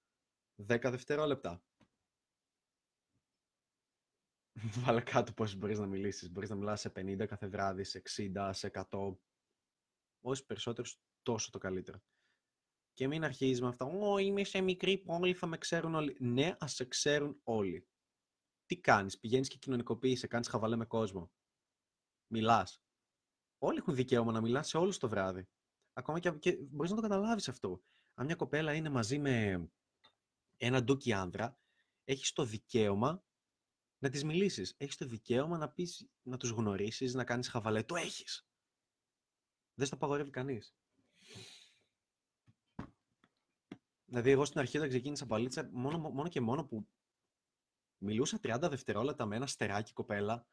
10 δευτερόλεπτα. Βάλε κάτω πώς μπορείς να μιλήσεις. Μπορείς να μιλάς σε 50 κάθε βράδυ, σε 60, σε 100. Όσοι περισσότερους, τόσο το καλύτερο. Και μην αρχίζεις με αυτά. Ω, είμαι σε μικρή πόλη, θα με ξέρουν όλοι. Ναι, ας σε ξέρουν όλοι. Τι κάνεις, πηγαίνεις και κοινωνικοποιείσαι, κάνεις χαβαλέ με κόσμο. Μιλάς. Όλοι έχουν δικαίωμα να μιλάς σε όλους το βράδυ. Ακόμα και μπορείς να το καταλάβεις αυτό. Αν μια κοπέλα είναι μαζί με ένα ντούκι άνδρα, έχεις το δικαίωμα να τις μιλήσεις. Έχεις το δικαίωμα να πεις, να τους γνωρίσεις, να κάνεις χαβαλέ. Το έχεις. Δεν στο απαγορεύει κανείς. Δηλαδή, εγώ στην αρχή όταν ξεκίνησα παλίτσα, μόνο και μόνο που μιλούσα 30 δευτερόλεπτα με ένα στεράκι κοπέλα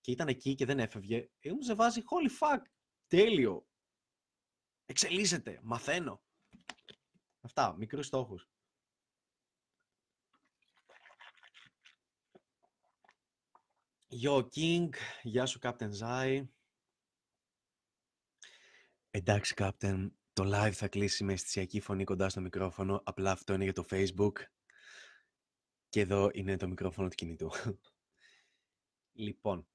και ήταν εκεί και δεν έφευγε, μου σε βάζει holy fuck, τέλειο. Εξελίσσεται, μαθαίνω. Αυτά, μικρούς στόχους. Yo King, γεια σου Captain Zai. Εντάξει Captain, το live θα κλείσει με αισθησιακή φωνή κοντά στο μικρόφωνο, απλά αυτό είναι για το Facebook. Και εδώ είναι το μικρόφωνο του κινητού. Λοιπόν,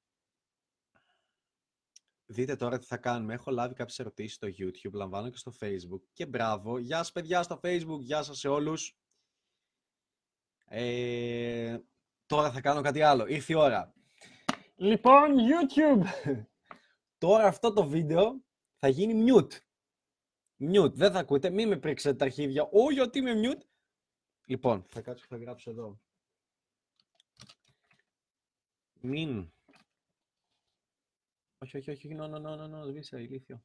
δείτε τώρα τι θα κάνουμε. Έχω λάβει κάποιες ερωτήσεις στο YouTube, λαμβάνω και στο Facebook. Και μπράβο, γεια σας παιδιά στο Facebook, γεια σας σε όλους. Τώρα θα κάνω κάτι άλλο, ήρθε η ώρα. Λοιπόν, YouTube, τώρα αυτό το βίντεο θα γίνει mute. Mute, δεν θα ακούτε, μην με πρίξετε τα αρχίδια. Ω, γιατί είμαι mute. Λοιπόν, θα κάτσω και θα γράψω εδώ. Μην. Όχι, νο, σβήσε, ηλίθιο.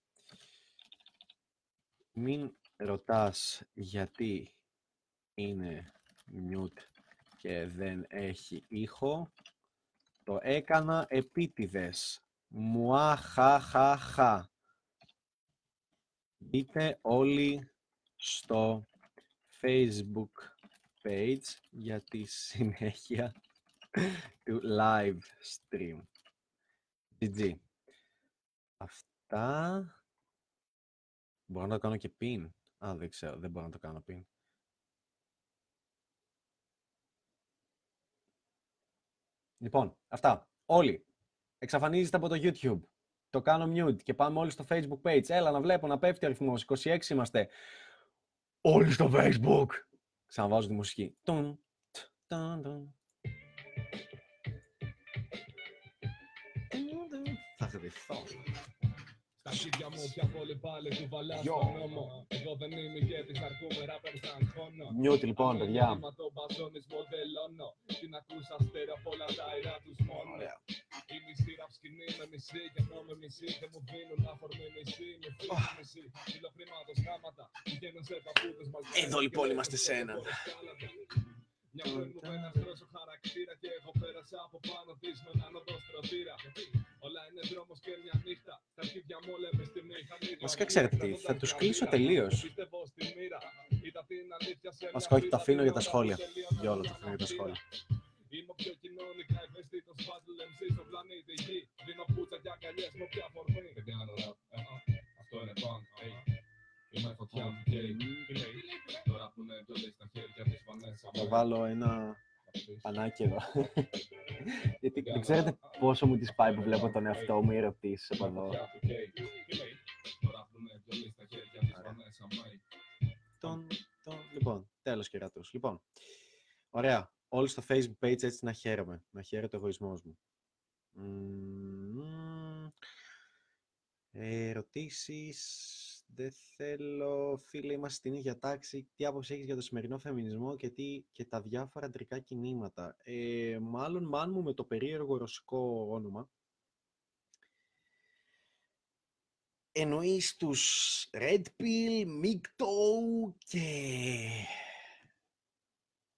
Μην ρωτάς γιατί είναι mute και δεν έχει ήχο. Το έκανα επίτηδες. Μουαχαχαχα. μπείτε όλοι στο Facebook page για τη συνέχεια του live stream. GG. Αυτά. Μπορώ να το κάνω και pin. Α, δεν ξέρω, δεν μπορώ να το κάνω pin. Λοιπόν, αυτά. Όλοι. Εξαφανίζεστε από το YouTube. Το κάνω mute και πάμε όλοι στο Facebook page. Έλα να βλέπω να πέφτει ο αριθμός. 26 είμαστε. Όλοι στο Facebook. Ξαναβάζω τη μουσική. Θα χρυθώ. Τα σίδια μου πια κολυμπάλε, κουβαλά στον νόμο. Εγώ δεν είμαι ηγέτης, αρκούμε ράπερ σαν χρόνο. Νιούτ λοιπόν, παιδιά. Αν το μπαζόνις μοντελώνω. Την ακούς αστέρα απ' όλα τα αερά τους μόνο. Είμαι η σειρά σκηνή με μισή, κενό με μισή. Δεν μου δίνουν αφορμή μισή, με φίλους μισή. Φιλοχρήματος χάματα, πηγαίνουν σε παππούδες μαζί. Εδώ λοιπόν είμαστε σε ένα. Μια μόνη μου ένας τρόσο χαρακτήρα και εγώ πέρασα από πάνω της με έναν οδός τροτήρα. Όλα είναι δρόμος και μια νύχτα, τα αρχίδια μου λέμε στη μηχανή. Βασικά ξέρετε τι, θα τους κλείσω τελείως. Βασικά όχι, τα αφήνω για τα σχόλια. Για όλα τα αφήνω για τα σχόλια. Είμαι πιο κοινωνικά ευαισθήτος, battle MC στο πλανήτη γη. Δίνω πούτσα και αγκαλιές με ποια φορμή. Δεν κάνω ραπ, αυτό είναι παν, είμαι φωτιά μου και τώρα που είναι εντολή στα χέρια της Βανέσα. Θα βάλω ένα πανάκι εδώ. Γιατί δεν ξέρετε πόσο μου τις πάει που βλέπω τον εαυτό μου οι ερωτήσεις από εδώ. Λοιπόν, τέλος και ρατούς. Λοιπόν, ωραία. Όλοι στο Facebook page έτσι να χαίρομαι. Να χαίρεται ο εγωισμός μου. Ερωτήσεις... Δεν θέλω, φίλε, είμαστε στην ίδια τάξη. Τι άποψη έχεις για το σημερινό φεμινισμό και, και τα διάφορα αντρικά κινήματα. Μάλλον, μάν μου, με το περίεργο ρωσικό όνομα. Εννοείς τους Red Pill, MGTOW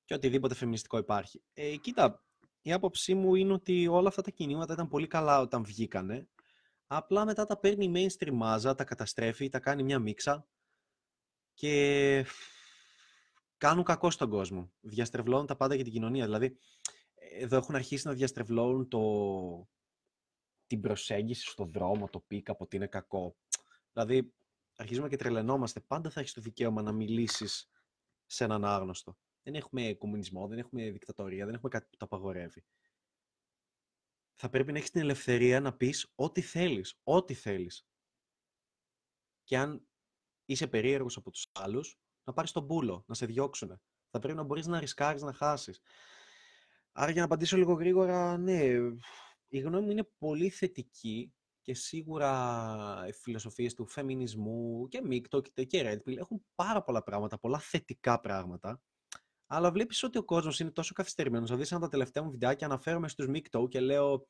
και οτιδήποτε φεμινιστικό υπάρχει. Κοίτα, η άποψή μου είναι ότι όλα αυτά τα κινήματα ήταν πολύ καλά όταν βγήκανε. Απλά μετά τα παίρνει η mainstream μάζα, τα καταστρέφει, τα κάνει μια μίξα και κάνουν κακό στον κόσμο. Διαστρεβλώνουν τα πάντα για την κοινωνία. Δηλαδή, εδώ έχουν αρχίσει να διαστρεβλώνουν την προσέγγιση στον δρόμο, το πικ από ότι είναι κακό. Δηλαδή, αρχίζουμε και τρελαινόμαστε. Πάντα θα έχεις το δικαίωμα να μιλήσεις σε έναν άγνωστο. Δεν έχουμε κομμουνισμό, δεν έχουμε δικτατορία, δεν έχουμε κάτι που το απαγορεύει. Θα πρέπει να έχεις την ελευθερία να πεις ό,τι θέλεις, ό,τι θέλεις. Και αν είσαι περίεργος από τους άλλους, να πάρεις τον μπούλο, να σε διώξουν. Θα πρέπει να μπορείς να ρισκάρεις, να χάσεις. Άρα για να απαντήσω λίγο γρήγορα, ναι, η γνώμη μου είναι πολύ θετική και σίγουρα οι φιλοσοφίες του φεμινισμού και MGTOW και Red Pill έχουν πάρα πολλά πράγματα, πολλά θετικά πράγματα. Αλλά βλέπεις ότι ο κόσμος είναι τόσο καθυστερημένος. Θα δεις ένα από τα τελευταία μου βιντεάκια, αναφέρομαι στους MGTOW και λέω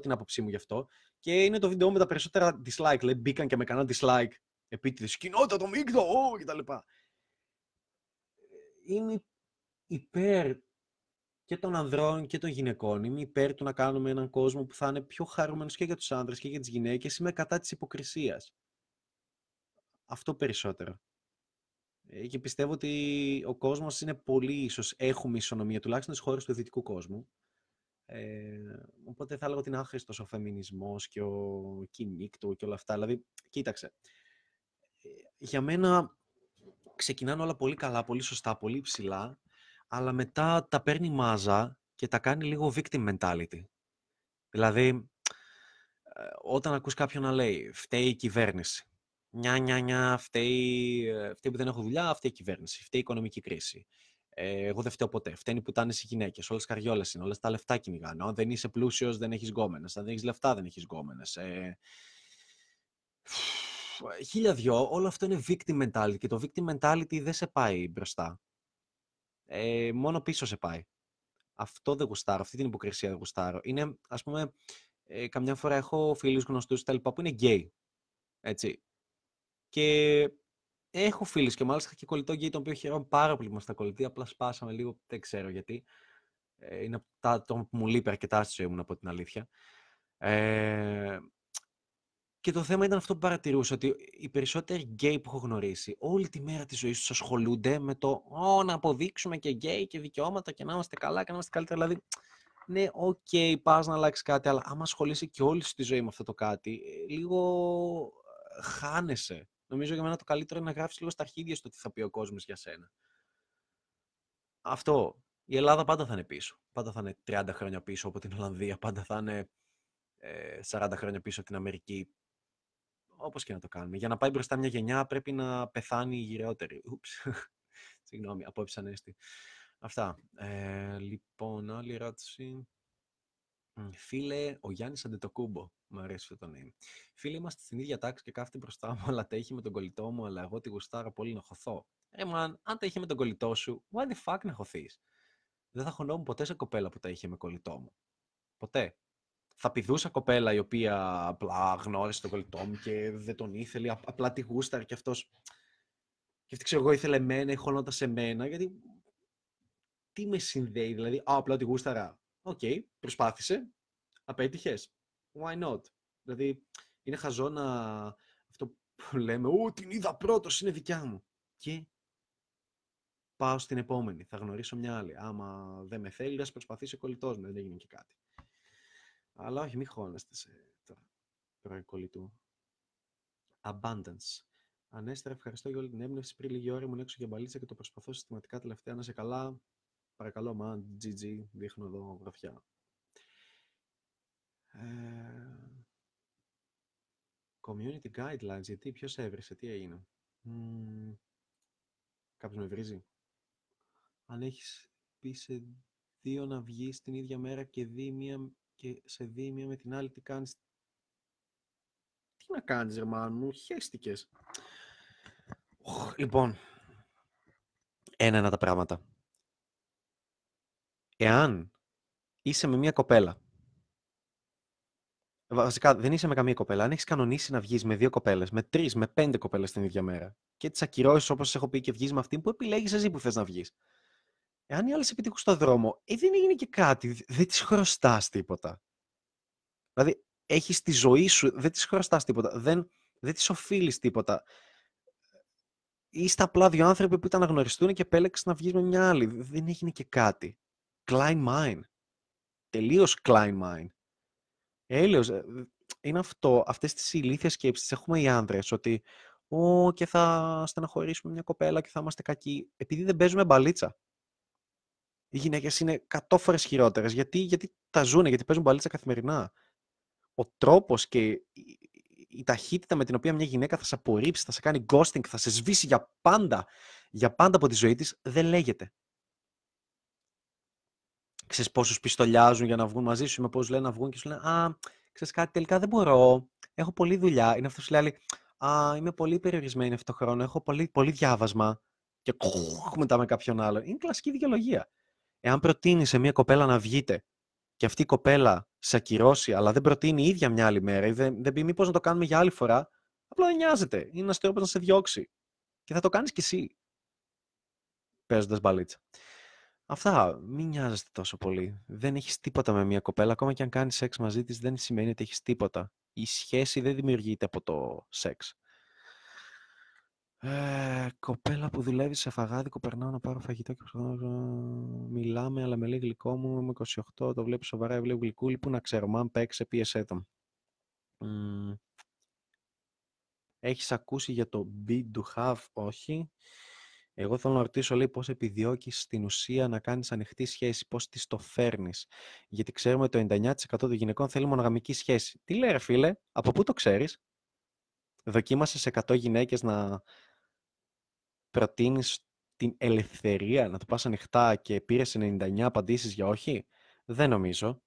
την άποψή μου γι' αυτό. Και είναι το βίντεο με τα περισσότερα dislike. Δηλαδή μπήκαν και με κανένα dislike επίτηδες. Κοινότητα το MGTOW κτλ. Είμαι υπέρ και των ανδρών και των γυναικών. Είμαι υπέρ του να κάνουμε έναν κόσμο που θα είναι πιο χαρούμενος και για τους άνδρες και για τις γυναίκες. Είμαι κατά της υποκρισίας. Αυτό περισσότερο. Και πιστεύω ότι ο κόσμος είναι πολύ ίσως, έχουμε ισονομία, τουλάχιστον στις χώρες του δυτικού κόσμου. Οπότε θα έλεγα ότι είναι άχρηστος ο φεμινισμός και ο MGTOW και όλα αυτά. Δηλαδή, κοίταξε, για μένα ξεκινάνε όλα πολύ καλά, πολύ σωστά, πολύ ψηλά, αλλά μετά τα παίρνει μάζα και τα κάνει λίγο victim mentality. Δηλαδή, όταν ακούς κάποιον να λέει «φταίει η κυβέρνηση», Νιά, φταίει που δεν έχω δουλειά, φταίει η κυβέρνηση, φταίει η οικονομική κρίση. Εγώ δεν φταίω ποτέ. Φταίνει που τάνε οι γυναίκες, όλες τις καριόλες είναι, όλες τα λεφτά κυνηγάνε. Αν δεν είσαι πλούσιος, δεν έχεις γκόμενες. Αν δεν έχεις λεφτά, δεν έχεις γκόμενες. Χίλια δυο, όλο αυτό είναι victim mentality και το victim mentality δεν σε πάει μπροστά. Μόνο πίσω σε πάει. Αυτό δεν γουστάρω, αυτή την υποκρισία δεν γουστάρω. Είναι, ας πούμε, καμιά φορά έχω φίλους γνωστούς τα λοιπά που είναι gay. Έτσι. Και έχω φίλους και μάλιστα και κολλητό γκέι, τον οποίο χαιρόμαι πάρα πολύ που είμαστε κολλητοί. Απλά σπάσαμε λίγο, δεν ξέρω γιατί. Είναι από τα άτομα που μου λείπει αρκετά στη ζωή μου, από την αλήθεια. Και το θέμα ήταν αυτό που παρατηρούσα, ότι οι περισσότεροι γκέι που έχω γνωρίσει όλη τη μέρα της ζωής τους ασχολούνται με το να αποδείξουμε και γκέι και δικαιώματα και να είμαστε καλά και να είμαστε καλύτερα. Δηλαδή, ναι, οκ, πας να αλλάξεις κάτι, αλλά άμα ασχολείσαι και όλη σου τη ζωή με αυτό το κάτι, λίγο χάνεσαι. Νομίζω για μένα το καλύτερο είναι να γράφεις λίγο στα αρχίδια στο τι θα πει ο κόσμος για σένα. Αυτό. Η Ελλάδα πάντα θα είναι πίσω. Πάντα θα είναι 30 χρόνια πίσω από την Ολλανδία, πάντα θα είναι 40 χρόνια πίσω από την Αμερική. Όπως και να το κάνουμε. Για να πάει μπροστά μια γενιά πρέπει να πεθάνει η γυραιότερη. Συγγνώμη, απόψε Ανέστη. Αυτά. Λοιπόν, άλλη ερώτηση. Φίλε, ο Γιάννης Αντετοκούμπο. Μ' αρέσει αυτό το name. Φίλε, είμαστε στην ίδια τάξη και κάθεται μπροστά μου, αλλά τα είχε με τον κολλητό μου, αλλά εγώ τη γουστάρα πολύ να χωθώ. Man, αν τα είχε με τον κολλητό σου, what the fuck να χωθείς. Δεν θα χωνόμουν ποτέ σε κοπέλα που τα είχε με κολλητό μου. Ποτέ. Θα πηδούσα κοπέλα η οποία απλά γνώρισε τον κολλητό μου και δεν τον ήθελε, απλά τη γούσταρε και αυτός. Και αυτή ξέρω εγώ ήθελε εμένα ή χωνόταν σε μένα, γιατί. Τι με συνδέει, δηλαδή, απλά τη γούσταρα. Οκ, προσπάθησε. Απέτυχες. Why not. Δηλαδή, είναι χαζό να. Αυτό που λέμε, την είδα πρώτος, είναι δικιά μου. Και πάω στην επόμενη. Θα γνωρίσω μια άλλη. Άμα δεν με θέλει, να προσπαθήσει ο κολλητός μου. Δεν έγινε και κάτι. Αλλά όχι, μην χώνεστε σε τώρα κολλητού. Abundance. Ανέστερα, ευχαριστώ για όλη την έμπνευση. Πριν λίγη ώρα ήμουν έξω για μπαλίτσα και το προσπαθώ συστηματικά τελευταία. Να σε καλά. Παρακαλώ, μα. GG. Δείχνω εδώ γραφιά. Community guidelines. Γιατί, ποιος έβρισε, τι έγινε. Κάποιος με βρίζει. Αν έχεις πει σε δύο να βγεις την ίδια μέρα και, σε δει μία με την άλλη, τι κάνεις. Τι να κάνεις, ρε μάνου, χέστηκες. Λοιπόν, ένα τα πράγματα. Εάν είσαι με μία κοπέλα, βασικά δεν είσαι με καμία κοπέλα, αν έχεις κανονίσει να βγεις με δύο κοπέλες, με τρεις, με πέντε κοπέλες την ίδια μέρα, και τις ακυρώσεις όπως έχω πει και βγεις με αυτήν που επιλέγεις εσύ που θες να βγεις. Εάν οι άλλες επιτύχουν στον δρόμο, δεν έγινε και κάτι, δεν τις χρωστάς τίποτα. Δηλαδή, έχεις τη ζωή σου, δεν τις χρωστάς τίποτα, δεν τις οφείλεις τίποτα. Είστε απλά δύο άνθρωποι που ήταν να γνωριστούν και επέλεξες να βγεις με μια άλλη. Δεν έγινε και κάτι. Klein mind. Τελείως Klein mind. Έλεος. Είναι αυτό, αυτές τις ηλίθιες σκέψεις τις έχουμε οι άνδρες, ότι και θα στεναχωρήσουμε μια κοπέλα και θα είμαστε κακοί, επειδή δεν παίζουμε μπαλίτσα. Οι γυναίκες είναι 100 φορές χειρότερες, γιατί τα ζουνε, γιατί παίζουν μπαλίτσα καθημερινά. Ο τρόπος και η ταχύτητα με την οποία μια γυναίκα θα σε απορρίψει, θα σε κάνει ghosting, θα σε σβήσει για πάντα από τη ζωή της, δεν λέγεται. Ξέρεις πόσους πιστολιάζουν για να βγουν μαζί σου, με πόσους λένε να βγουν και σου λένε ξέρεις κάτι, τελικά δεν μπορώ, έχω πολλή δουλειά. Είναι αυτό που σου λέει, είμαι πολύ περιορισμένη αυτό το χρόνο, έχω πολύ διάβασμα και μετά με κάποιον άλλον. Είναι κλασική δικαιολογία. Εάν προτείνει σε μια κοπέλα να βγείτε και αυτή η κοπέλα σε ακυρώσει, αλλά δεν προτείνει η ίδια μια άλλη μέρα ή δεν πει μήπως να το κάνουμε για άλλη φορά, απλά δεν νοιάζεται. Είναι ένας τρόπος να σε διώξει. Και θα το κάνεις κι εσύ παίζοντας μπαλίτσα. Αυτά, μην νοιάζεστε τόσο πολύ. Δεν έχεις τίποτα με μια κοπέλα. Ακόμα και αν κάνεις σεξ μαζί της, δεν σημαίνει ότι έχεις τίποτα. Η σχέση δεν δημιουργείται από το σεξ. Κοπέλα που δουλεύει σε φαγάδικο, περνάω να πάρω φαγητό και μιλάμε, αλλά με λέει γλυκό μου, είμαι 28, το βλέπει σοβαρά, βλέπω γλυκούλη, που να ξέρω, αν παίξε, πίεσέ τον. Έχεις ακούσει για το be to have, όχι. Εγώ θέλω να ρωτήσω, λέει, πώς επιδιώκεις στην ουσία να κάνεις ανοιχτή σχέση, πώς της το φέρνεις. Γιατί ξέρουμε το 99% των γυναικών θέλει μονογαμική σχέση. Τι λέει, ρε φίλε, από πού το ξέρεις. Δοκίμασε σε 100 γυναίκες να προτείνεις την ελευθερία, να το πας ανοιχτά και πήρες 99 απαντήσεις για όχι. Δεν νομίζω.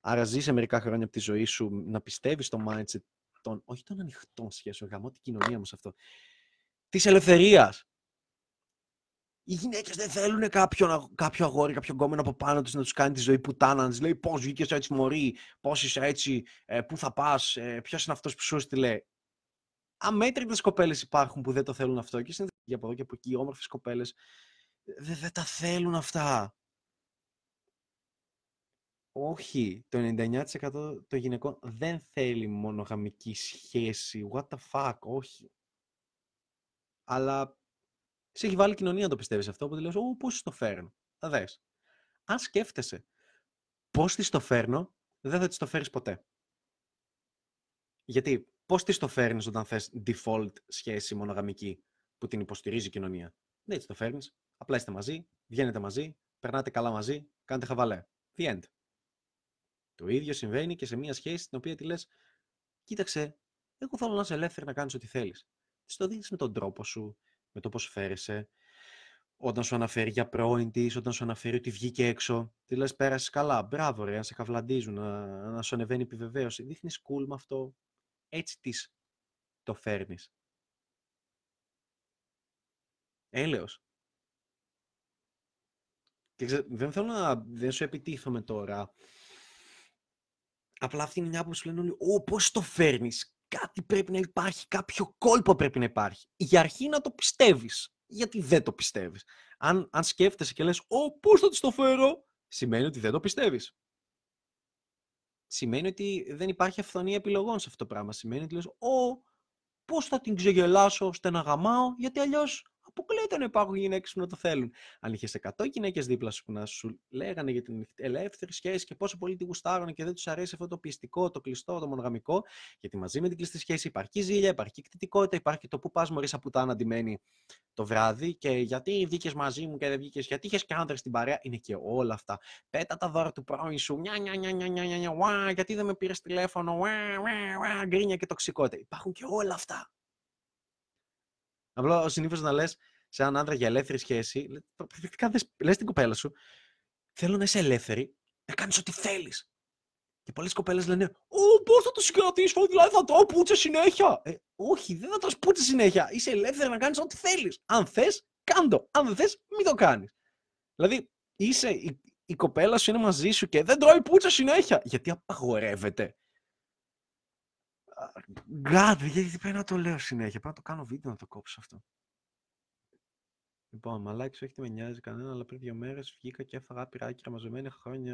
Άρα ζήσε μερικά χρόνια από τη ζωή σου να πιστεύεις στο mindset των, όχι των ανοιχτών σχέσεων, γαμώ την κοινωνία μας αυτό, της ελευθερίας. Οι γυναίκες δεν θέλουν κάποιο αγόρι, κάποιο γκόμενο από πάνω τους να τους κάνει τη ζωή πουτάνα, να τους λέει πώς βγήκες έτσι μωρή, πώς είσαι έτσι, πού θα πας, ποιος είναι αυτός που σου στείλε. Αμέτρητες κοπέλες υπάρχουν που δεν το θέλουν αυτό και είναι από εδώ και από εκεί, όμορφες κοπέλες δεν τα θέλουν αυτά. Όχι, το 99% των γυναικών δεν θέλει μονογαμική σχέση. What the fuck, όχι. Αλλά σε έχει βάλει κοινωνία να το πιστεύεις αυτό, οπότε λες, ω, πώς το φέρνω. Θα δες. Αν σκέφτεσαι πώς της το φέρνω, δεν θα της το φέρεις ποτέ. Γιατί πώς της το φέρνεις όταν θες default σχέση μονογαμική που την υποστηρίζει η κοινωνία. Δεν της το φέρνεις. Απλά είστε μαζί, βγαίνετε μαζί, περνάτε καλά μαζί, κάνετε χαβαλέ. The end. Το ίδιο συμβαίνει και σε μια σχέση στην οποία τη λες, κοίταξε, εγώ θέλω να είσαι ελεύθερη να κάνεις ό,τι θέλεις. Της το δίνεις με τον τρόπο σου, με το πώς φέρεσαι, όταν σου αναφέρει για πρώην της, όταν σου αναφέρει ότι βγήκε έξω, τη λες πέρασες καλά, μπράβο ρε, να σε καυλαντίζουν, να σου ανεβαίνει επιβεβαίωση. Δείχνεις cool με αυτό, έτσι της το φέρνεις. Έλεος. Και δεν θέλω να, δεν σου επιτίθομαι τώρα. Απλά αυτή είναι μια που σου λένε όλοι, ω, πώς το φέρνεις, κάτι πρέπει να υπάρχει, κάποιο κόλπο πρέπει να υπάρχει. Για αρχή να το πιστεύεις, γιατί δεν το πιστεύεις. Αν σκέφτεσαι και λες, ω, πώς θα της το φέρω, σημαίνει ότι δεν το πιστεύεις. Σημαίνει ότι δεν υπάρχει αυθονία επιλογών σε αυτό το πράγμα. Σημαίνει ότι λες, ω, πώς θα την ξεγελάσω ώστε να γαμάω, γιατί αλλιώς αποκλείεται να υπάρχουν γυναίκες που να το θέλουν. Αν είχες 100 γυναίκες δίπλα σου που να σου λέγανε για την ελεύθερη σχέση και πόσο πολύ τη γουστάρουν και δεν τους αρέσει αυτό το πιεστικό, το κλειστό, το μονογαμικό, γιατί μαζί με την κλειστή σχέση υπάρχει ζήλια, υπάρχει εκτιτικότητα, υπάρχει το που πας μωρή σαπουτάνα ντυμένη το βράδυ και γιατί βγήκες μαζί μου και δεν βγήκες, γιατί είχες και άνδρες στην παρέα, είναι και όλα αυτά. Πέτα τα δώρα του πρώην σου, γιατί δεν με πήρες τηλέφωνο, γκρίνια και τοξικότητα. Υπάρχουν και όλα αυτά. Απλά συνήθως να λες σε έναν άντρα για ελεύθερη σχέση, λες την κοπέλα σου, θέλω να είσαι ελεύθερη, να κάνεις ό,τι θέλεις. Και πολλές κοπέλες λένε, ω, πώς θα το συγκρατήσω, δηλαδή θα τρώω πουτσε συνέχεια. Όχι, δεν θα τρως πουτσε συνέχεια. Είσαι ελεύθερη να κάνεις ό,τι θέλεις. Αν θες, κάντο. Αν δεν θες, μην το κάνεις. Δηλαδή, είσαι, η κοπέλα σου είναι μαζί σου και δεν τρώει πουτσε συνέχεια. Γιατί απαγορεύεται. God, γιατί πρέπει να το λέω συνέχεια. Πρέπει να το κάνω βίντεο να το κόψω αυτό. Λοιπόν, μαλάκι, όχι τι με νοιάζει κανένα, αλλά πριν 2 μέρες βγήκα και έφαγα πυράκια μαζεμένη χρόνια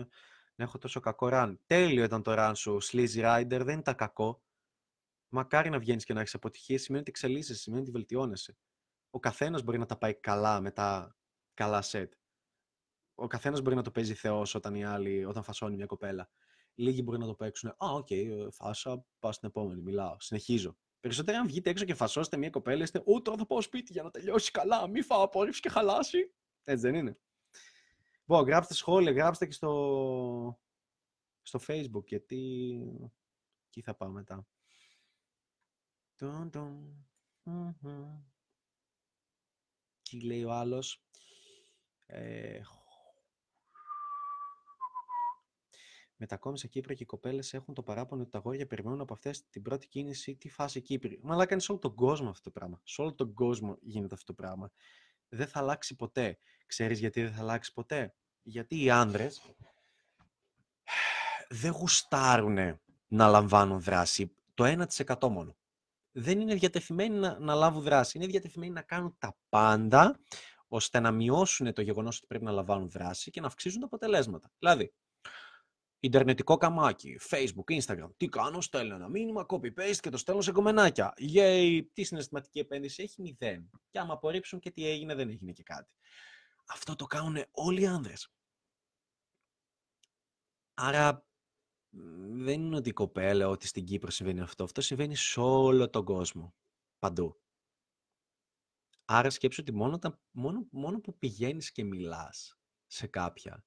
να έχω τόσο κακό ραν. Τέλειο ήταν το ραν σου, sleazy rider, δεν ήταν κακό. Μακάρι να βγαίνεις και να έχεις αποτυχίες, σημαίνει ότι εξελίσσεσαι, σημαίνει ότι βελτιώνεσαι. Ο καθένας μπορεί να τα πάει καλά με τα καλά set. Ο καθένας μπορεί να το παίζει θεός όταν φασώνει μια κοπέλα. Λίγοι μπορεί να το παίξουν. Α, οκ, φάσα, πάω στην επόμενη, μιλάω, συνεχίζω. Περισσότερο, αν βγείτε έξω και φασώσετε μια κοπέλα, είστε ούτω θα πάω σπίτι για να τελειώσει καλά. Μη φάω απόρριψη και χαλάσει. Έτσι δεν είναι. Λοιπόν, γράψτε σχόλια, γράψτε και στο Facebook, γιατί εκεί θα πάω μετά. Τι λέει ο άλλος. Μετακόμισα Κύπρο και οι κοπέλες έχουν το παράπονο ότι τα αγόρια περιμένουν από αυτές την πρώτη κίνηση τη φάση Κύπρη. Μα αλλά κάνει σε όλο τον κόσμο αυτό το πράγμα. Σε όλο τον κόσμο γίνεται αυτό το πράγμα. Δεν θα αλλάξει ποτέ. Ξέρεις γιατί δεν θα αλλάξει ποτέ? Γιατί οι άνδρες δεν γουστάρουν να λαμβάνουν δράση. Το 1% μόνο. Δεν είναι διατεθειμένοι να λάβουν δράση. Είναι διατεθειμένοι να κάνουν τα πάντα ώστε να μειώσουν το γεγονός ότι πρέπει να λαμβάνουν δράση και να αυξήσουν τα αποτελέσματα. Δηλαδή, Ιντερνετικό καμάκι, Facebook, Instagram. Τι κάνω, στέλνω ένα μήνυμα, copy-paste και το στέλνω σε κομμενάκια. Yay! Τι συναισθηματική επένδυση έχει? 0. Και άμα απορρίψουν και τι έγινε, δεν έγινε και κάτι. Αυτό το κάνουν όλοι οι άνδρες. Άρα δεν είναι ότι η κοπέλα, ότι στην Κύπρο συμβαίνει αυτό. Αυτό συμβαίνει σε όλο τον κόσμο. Παντού. Άρα σκέψου ότι μόνο που πηγαίνεις και μιλάς σε κάποια,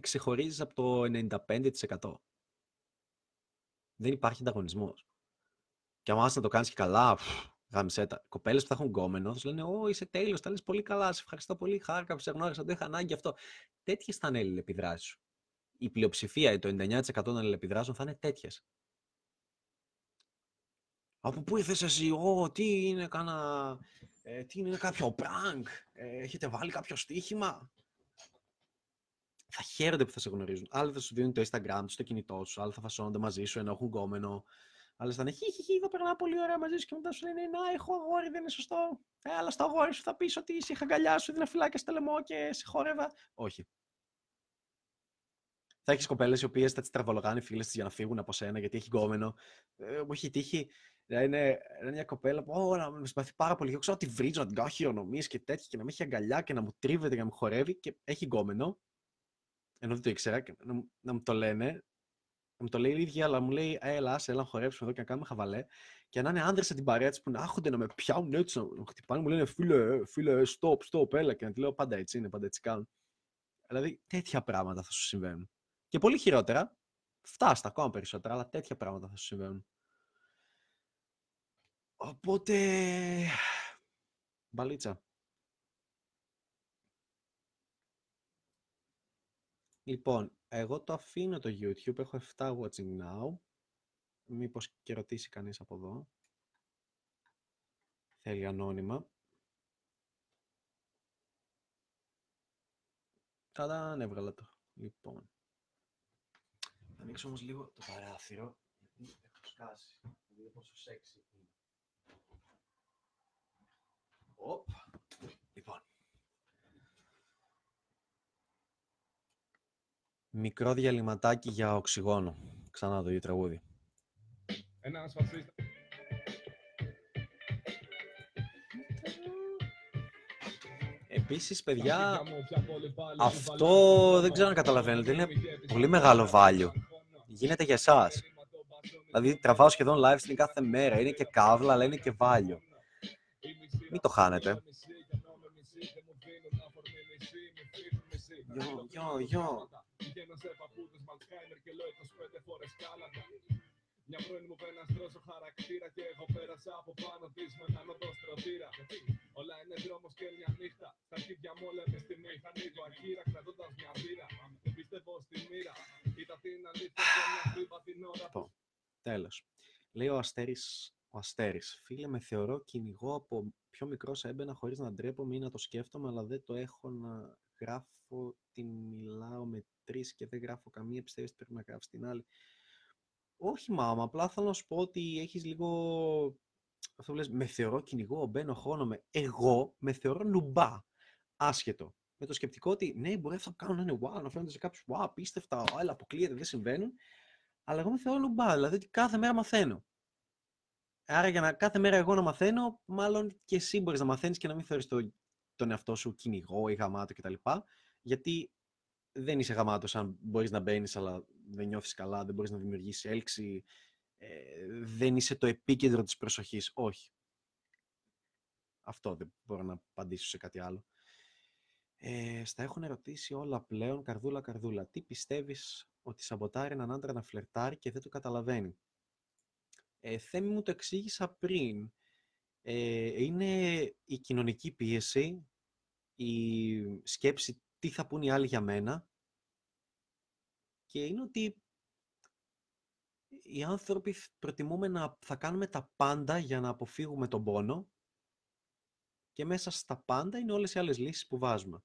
ξεχωρίζεις από το 95%. Δεν υπάρχει ανταγωνισμός. Και άμα να το κάνεις και καλά, γάμισε τα. Κοπέλες που θα έχουν γκόμενο, θα σου λένε, ω, είσαι τέλειος, τα λες πολύ καλά, σε ευχαριστώ πολύ, χάρηκα που σε γνώρισα, το είχα ανάγκη αυτό. Τέτοιες θα είναι οι αλληλεπιδράσεις σου. Η πλειοψηφία, το 99% των αλληλεπιδράσεων θα είναι τέτοιες. Από πού ήρθες εσύ, ω, τι είναι κάποιο prank, έχετε βάλει κάποιο στοίχημα. Θα χαίρονται που θα σε γνωρίζουν. Άλλοι θα σου δίνουν το Instagram του, το κινητό σου, άλλοι θα φασώνονται μαζί σου ενώ έχουν γκόμενο. Άλλοι θα είναι χιχιχι, θα περνάω πολύ ωραία μαζί σου και μετά σου λένε να, έχω αγόρι, δεν είναι σωστό. Αλλά στο αγόρι σου θα πεις ότι σε είχα αγκαλιάσει, σου, έδινα φυλάκια στο λαιμό και σε χόρευα. Όχι. Θα έχεις κοπέλες οι οποίες θα τις τραβολογάνε οι φίλες της για να φύγουν από σένα γιατί έχει γκόμενο. Μου έχει τύχει να είναι μια κοπέλα που να με συμπαθεί πάρα πολύ. Εγώ ξέρω ότι βρίζω, να την κάνω χειρονομίες και τέτοια και να με έχει αγκαλιά και να μου τρίβεται και να μου χορεύει και έχει γκόμενο. Ενώ δεν το ήξερα, και να μου το λένε. Να μου το λέει η ίδια, αλλά μου λέει: Έλα, χορέψουμε εδώ και να κάνουμε χαβαλέ. Και να είναι άνδρες από την παρέα της που να άρχονται να με πιάνουν έτσι, να μου χτυπάνε, μου λένε: Φίλε, stop, έλα. Και να τη λέω: Πάντα έτσι είναι, πάντα έτσι κάνουν. Δηλαδή τέτοια πράγματα θα σου συμβαίνουν. Και πολύ χειρότερα, φτάστα ακόμα περισσότερα, αλλά τέτοια πράγματα θα σου συμβαίνουν. Οπότε. Μπαλίτσα. Λοιπόν, εγώ το αφήνω το YouTube, έχω 7 watching now. Μήπως και ρωτήσει κανείς από εδώ. Θέλει ανώνυμα. Καλά, ανέβγαλα το. Λοιπόν. Θα ανοίξω όμως λίγο το παράθυρο, γιατί έχω σκάσει. Να δείτε πόσο sexy είναι. Οπ. Λοιπόν. Μικρό διαλυματάκι για οξυγόνο. Ξανά το ίδιο τραγούδι. Ένας φασίστα. Επίσης, παιδιά, αυτό δεν ξέρω αν καταλαβαίνετε, είναι πολύ μεγάλο value. Γίνεται για εσάς. Δηλαδή, τραβάω σχεδόν live stream κάθε μέρα. Είναι και καύλα, αλλά είναι και value. Μην το χάνετε. Yo. Μια πρώην μου πέραν στρώσω χαρακτήρα και εγώ πέρασα από πάνω της με έναν οδό στρωτήρα. Όλα είναι δρόμος και μια νύχτα. Στα αρχίδια μου λέμε στη νύχτα ανοίγω αγκύρα κρατώντας μια μπύρα. Δεν πιστεύω στη μοίρα. Κοίτα την αλήθεια και μια φύμπα την ώρα. Λοιπόν, τέλος. Λέει ο Αστέρης. Φίλε, με θεωρώ κυνηγό από πιο μικρός έμπαινα χωρίς να ντρέπομαι ή να το σκέφτομαι, αλλά δεν το έχω να γράφω. Την μιλάω με τρεις και δεν γράφω καμία. Πιστεύεις ότι πρέπει να γράψεις την άλλη? Όχι, μάμα, απλά θέλω να σου πω ότι έχεις λίγο. Αυτό που λες, με θεωρώ κυνηγό, μπαίνω, χώνομαι. Εγώ με θεωρώ νουμπά. Άσχετο. Με το σκεπτικό ότι ναι, μπορεί αυτά που κάνω να είναι wow, να φαίνονται σε κάποιους wow, απίστευτα, αλλά αποκλείεται, δεν συμβαίνουν. Αλλά εγώ με θεωρώ νουμπά, δηλαδή ότι κάθε μέρα μαθαίνω. Άρα για να κάθε μέρα εγώ να μαθαίνω, μάλλον και εσύ μπορείς να μαθαίνεις και να μην θεωρείς τον εαυτό σου κυνηγό ή γαμάτο κτλ. Γιατί δεν είσαι γαμάτος αν μπορείς να μπαίνεις, αλλά δεν νιώθεις καλά, δεν μπορείς να δημιουργήσεις έλξη, δεν είσαι το επίκεντρο της προσοχής. Όχι. Αυτό, δεν μπορώ να απαντήσω σε κάτι άλλο. Στα έχουν ερωτήσει όλα πλέον, καρδούλα. Τι πιστεύεις ότι σαμποτάρει έναν άντρα να φλερτάρει και δεν το καταλαβαίνει? Θέμη μου, το εξήγησα πριν. Είναι η κοινωνική πίεση, η σκέψη τι θα πουν οι άλλοι για μένα, και είναι ότι οι άνθρωποι προτιμούμε να θα κάνουμε τα πάντα για να αποφύγουμε τον πόνο, και μέσα στα πάντα είναι όλες οι άλλες λύσεις που βάζουμε.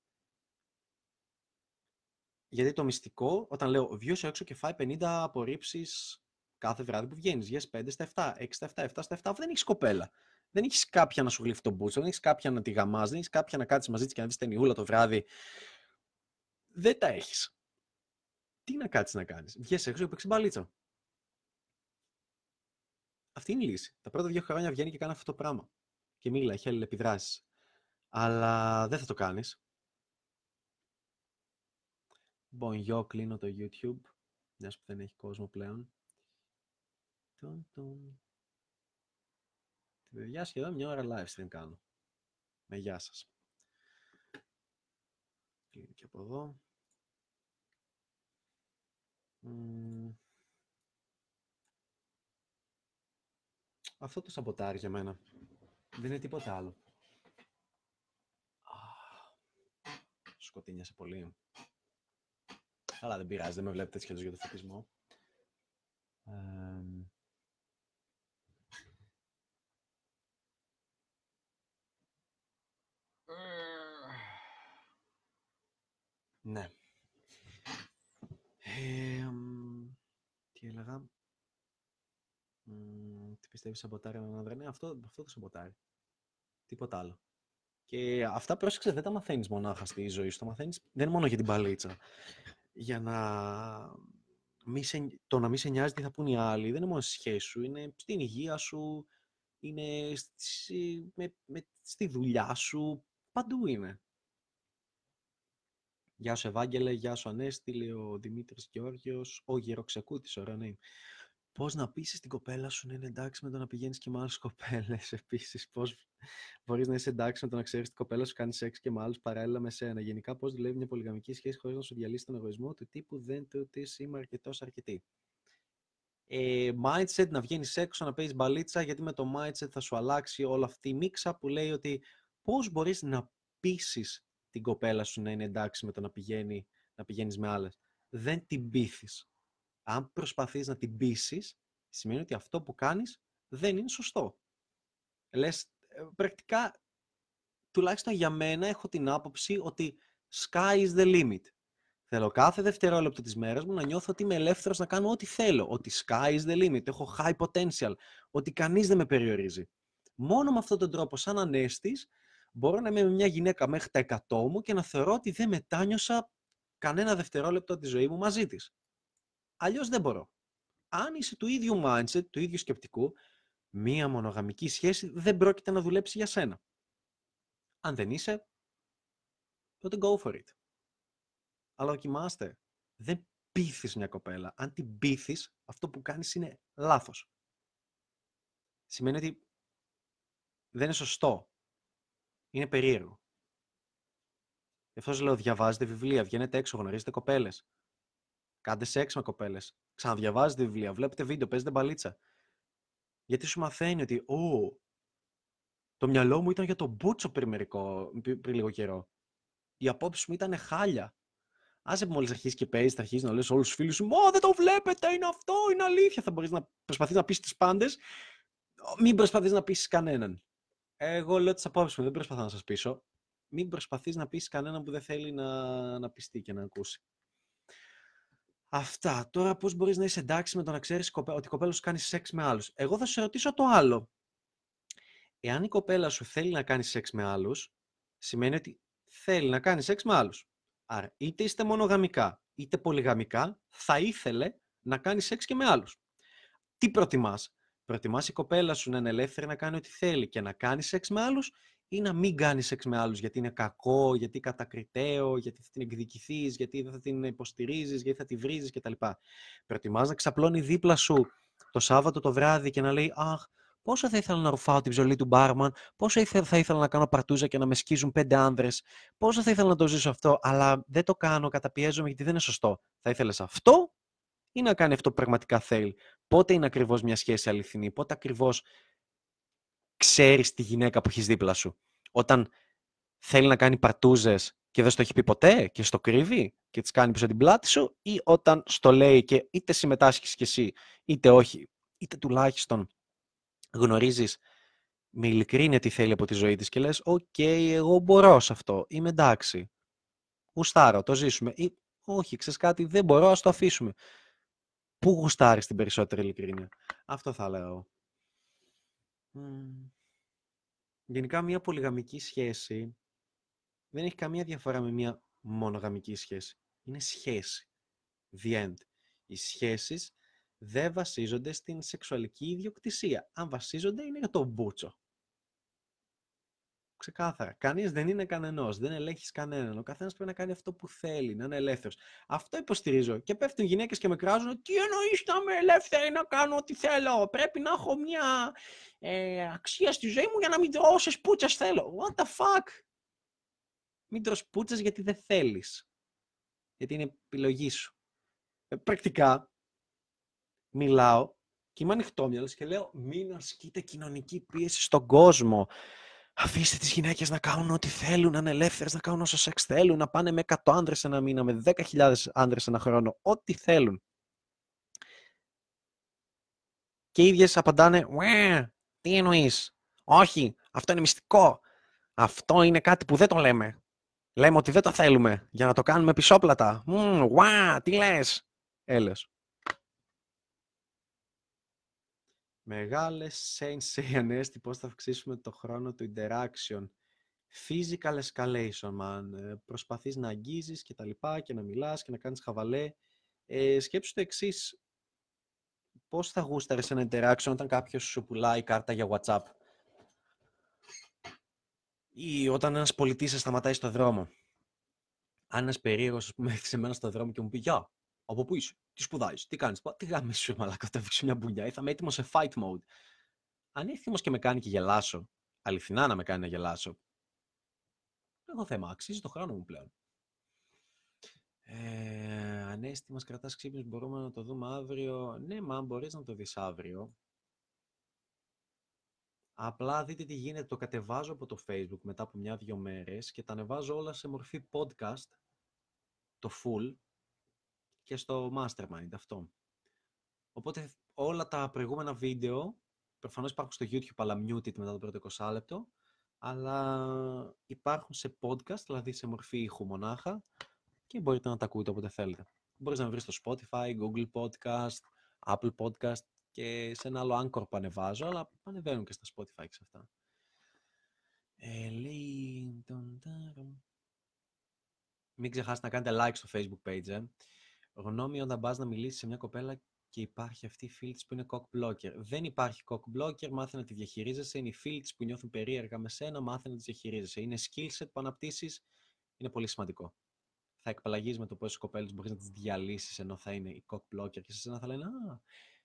Γιατί το μυστικό, όταν λέω βγεις έξω και φάει 50 απορρίψεις κάθε βράδυ που βγαίνεις, βγες 5 στα 7, 6 στα 7, 7 στα 7, δεν έχεις κοπέλα. Δεν έχεις κάποια να σου γλύφει τον μπούτσο, δεν έχεις κάποια να τη γαμάς, δεν έχεις κάποια να κάτσεις μαζί της και να δεις ταινιούλα το βράδυ. Δεν τα έχεις. Τι να κάτσεις να κάνεις? Βγες έξω και παίξεις μπαλίτσα. Αυτή είναι η λύση. Τα πρώτα 2 χρόνια βγαίνει και κάνει αυτό το πράγμα. Και μίλα, έχει αλληλεπιδράσεις. Αλλά δεν θα το κάνεις. Μπονιό, κλείνω το YouTube. Μιας που δεν έχει κόσμο πλέον. Παιδιά, σχεδόν 1 ώρα live stream κάνω. Με γεια σας. Κλείνω και από εδώ. Αυτό το σαμποτάρει για μένα. Δεν είναι τίποτα άλλο. Σκοτεινιάσε πολύ. Αλλά δεν πειράζει, δεν με βλέπετε έτσι για το φωτισμό. Ναι. Τι έλεγα? Τι πιστεύεις σαμποτάρει έναν άντρα? Ναι, αυτό το σαμποτάρει. Τίποτα άλλο. Και αυτά, πρόσεξε, δεν τα μαθαίνεις μονάχα στη ζωή σου. Τα μαθαίνεις δεν μόνο για την παλίτσα. για να μη σε, το να μην σε νοιάζει τι θα πούν οι άλλοι, δεν είναι μόνο στη σχέση σου, είναι στην υγεία σου, είναι στη δουλειά σου, παντού είναι. Γεια σου Ευάγγελε, γεια σου Ανέστη, λέει ο Δημήτρης Γεώργιος, ο Γεροξεκούτης, ωραία ναι. Πώς να πείσεις την κοπέλα σου να είναι εντάξει με το να πηγαίνεις και με άλλες κοπέλες. Επίσης, πώς μπορείς να είσαι εντάξει με το να ξέρεις την κοπέλα σου κάνει σεξ και με άλλους παράλληλα με σένα. Γενικά, πώς δουλεύει μια πολυγαμική σχέση χωρίς να σου διαλύσει τον εγωισμό του τύπου δεν του ότι είμαι αρκετός αρκετή. Mindset, να βγαίνεις έξω, να παίζεις μπαλίτσα, γιατί με το mindset θα σου αλλάξει όλη αυτή η μίξα που λέει ότι πώς μπορείς να πείσεις την κοπέλα σου να είναι εντάξει με το να πηγαίνεις με άλλες. Δεν την πείθεις. Αν προσπαθείς να την πείσεις, σημαίνει ότι αυτό που κάνεις δεν είναι σωστό. Λες, πρακτικά, τουλάχιστον για μένα, έχω την άποψη ότι sky is the limit. Θέλω κάθε δευτερόλεπτο της μέρας μου να νιώθω ότι είμαι ελεύθερος να κάνω ό,τι θέλω. Ότι sky is the limit, έχω high potential, ότι κανείς δεν με περιορίζει. Μόνο με αυτόν τον τρόπο, σαν Ανέστης, μπορώ να είμαι με μια γυναίκα μέχρι τα 100 μου και να θεωρώ ότι δεν μετάνιωσα κανένα δευτερόλεπτο τη ζωή μου μαζί της. Αλλιώς δεν μπορώ. Αν είσαι του ίδιου mindset, του ίδιου σκεπτικού, μία μονογαμική σχέση δεν πρόκειται να δουλέψει για σένα. Αν δεν είσαι, τότε go for it. Αλλά δοκιμάστε. Δεν πείθεις μια κοπέλα. Αν την πείθεις, αυτό που κάνεις είναι λάθος. Σημαίνει ότι δεν είναι σωστό. Είναι περίεργο. Γι' αυτό σας λέω, διαβάζετε βιβλία, βγαίνετε έξω, γνωρίζετε κοπέλες. Κάντε σεξ με κοπέλες. Ξαναδιαβάζετε βιβλία, βλέπετε βίντεο, παίζετε μπαλίτσα. Γιατί σου μαθαίνει ότι το μυαλό μου ήταν για τον μπούτσο πριν λίγο καιρό. Οι απόψεις μου ήταν χάλια. Άσε που μόλις αρχίσεις και παίζεις, θα αρχίσεις να λες όλους τους φίλους σου: «Μα δεν το βλέπετε, είναι αυτό, είναι αλήθεια». Θα μπορείς να προσπαθείς να πείσεις τις πάντες, μην προσπαθείς να πείσεις κανέναν. Εγώ λέω τις απόψεις μου, δεν προσπαθώ να σας πείσω. Μην προσπαθείς να πείσεις κανέναν που δεν θέλει να πιστεί και να ακούσει. Αυτά. Τώρα πώς μπορείς να είσαι εντάξει με το να ξέρεις ότι η κοπέλα σου κάνει σεξ με άλλους. Εγώ θα σου ρωτήσω το άλλο. Εάν η κοπέλα σου θέλει να κάνει σεξ με άλλους, σημαίνει ότι θέλει να κάνει σεξ με άλλους. Άρα είτε είστε μονογαμικά, είτε πολυγαμικά, θα ήθελε να κάνει σεξ και με άλλους. Τι προτιμάς? Προτιμάς η κοπέλα σου να είναι ελεύθερη να κάνει ό,τι θέλει και να κάνει σεξ με άλλους, ή να μην κάνεις σεξ με άλλους γιατί είναι κακό, γιατί κατακριτέο, γιατί θα την εκδικηθείς, γιατί δεν θα την υποστηρίζεις, γιατί θα τη βρίζεις κτλ. Προτιμάς να ξαπλώνει δίπλα σου το Σάββατο το βράδυ και να λέει: «Αχ, πόσο θα ήθελα να ρουφάω την ψωλή του μπάρμαν, πόσο θα ήθελα να κάνω παρτούζα και να με σκίζουν 5 άνδρες, πόσο θα ήθελα να το ζήσω αυτό, αλλά δεν το κάνω, καταπιέζομαι γιατί δεν είναι σωστό». Θα ήθελες αυτό ή να κάνει αυτό που πραγματικά θέλει? Πότε είναι ακριβώς μια σχέση αληθινή? Πότε ακριβώς ξέρεις τη γυναίκα που έχεις δίπλα σου? Όταν θέλει να κάνει παρτούζες και δεν στο έχει πει ποτέ και στο κρύβει και τις κάνει πίσω την πλάτη σου, ή όταν στο λέει και είτε συμμετάσχεις κι εσύ είτε όχι, είτε τουλάχιστον γνωρίζεις με ειλικρίνεια τι θέλει από τη ζωή της και λες: «Οκ, εγώ μπορώ σε αυτό, είμαι εντάξει, γουστάρω, το ζήσουμε», ή «Όχι, ξέρεις κάτι, δεν μπορώ, ας το αφήσουμε». Πού γουστάρεις την περισσότερη ειλικρίνεια? Αυτό θα λέω. Γενικά, μια πολυγαμική σχέση δεν έχει καμία διαφορά με μια μονογαμική σχέση. Είναι σχέση. The end. Οι σχέσεις δεν βασίζονται στην σεξουαλική ιδιοκτησία. Αν βασίζονται, είναι για τον μπούτσο. Ξεκάθαρα. Κανείς δεν είναι κανενός. Δεν ελέγχεις κανέναν. Ο καθένας πρέπει να κάνει αυτό που θέλει, να είναι ελεύθερος. Αυτό υποστηρίζω. Και πέφτουν γυναίκες και με κράζουν: «Τι εννοείς να είμαι ελεύθερη να κάνω ό,τι θέλω? Πρέπει να έχω μια αξία στη ζωή μου για να μην τρώω όσες πούτσες θέλω». What the fuck? Μην τρως πούτσες γιατί δεν θέλεις. Γιατί είναι επιλογή σου. Πρακτικά, μιλάω και είμαι ανοιχτόμυαλος και λέω: μην ασκείτε κοινωνική πίεση στον κόσμο. Αφήστε τις γυναίκες να κάνουν ό,τι θέλουν, να είναι ελεύθερες, να κάνουν όσο σεξ θέλουν, να πάνε με 100 άνδρες ένα μήνα, με 10.000 άνδρες ένα χρόνο, ό,τι θέλουν. Και οι ίδιες απαντάνε: «Τι εννοείς? Όχι, αυτό είναι μυστικό. Αυτό είναι κάτι που δεν το λέμε. Λέμε ότι δεν το θέλουμε, για να το κάνουμε πισόπλατα. Τι λες?» Έλες. Μεγάλες σένσεϊ Ανέστη, πώς θα αυξήσουμε το χρόνο του interaction? physical escalation, man. Προσπαθείς να αγγίζεις και τα λοιπά και να μιλάς και να κάνεις χαβαλέ. Σκέψου το εξής. Πώς θα γούσταρες ένα interaction όταν κάποιος σου πουλάει κάρτα για WhatsApp ή όταν ένας πολιτής σε σταματάει στο δρόμο? Αν ένας περίεργος, ας πούμε, έρθει σε μένα στο δρόμο και μου πει «Γεια, από πού είσαι, τι σπουδάζεις, τι κάνεις, τι γάμι σου, μαλάκα, θα βήξω μια μπουνιά ή θα είμαι έτοιμος σε fight mode». Αν έρθει όμως και με κάνει και γελάσω, αληθινά να με κάνει να γελάσω, έχω θέμα, αξίζει το χρόνο μου πλέον. Ανέστη, μας κρατάς ξύπνιος, μπορούμε να το δούμε αύριο? Ναι, μα μπορείς να το δεις αύριο. Απλά δείτε τι γίνεται, το κατεβάζω από το Facebook μετά από 1-2 μέρες και τα ανεβάζω όλα σε μορφή podcast, το full, και στο Mastermind αυτό. Οπότε όλα τα προηγούμενα βίντεο, προφανώς υπάρχουν στο YouTube αλλά muted μετά το πρώτο 20 λεπτό, αλλά υπάρχουν σε podcast, δηλαδή σε μορφή ήχου μονάχα, και μπορείτε να τα ακούτε όποτε θέλετε. Μπορείς να με βρεις στο Spotify, Google Podcast, Apple Podcast και σε ένα άλλο Anchor που ανεβάζω, αλλά ανεβαίνουν και στα Spotify και σε αυτά. Λέει... Μην ξεχάσετε να κάνετε like στο Facebook page, Γνώμη όταν πας να μιλήσεις σε μια κοπέλα και υπάρχει αυτή η φίλη της που είναι cock blocker. Δεν υπάρχει cock blocker, μάθε να τη διαχειρίζεσαι. Είναι οι φίλοι της που νιώθουν περίεργα με σένα, μάθε να τη διαχειρίζεσαι. Είναι skill set που αναπτύσσεις, είναι πολύ σημαντικό. Θα εκπαλλαγείς με το πόσες κοπέλες μπορείς να τις διαλύσεις ενώ θα είναι η cock blocker και σε σένα θα λένε «Α,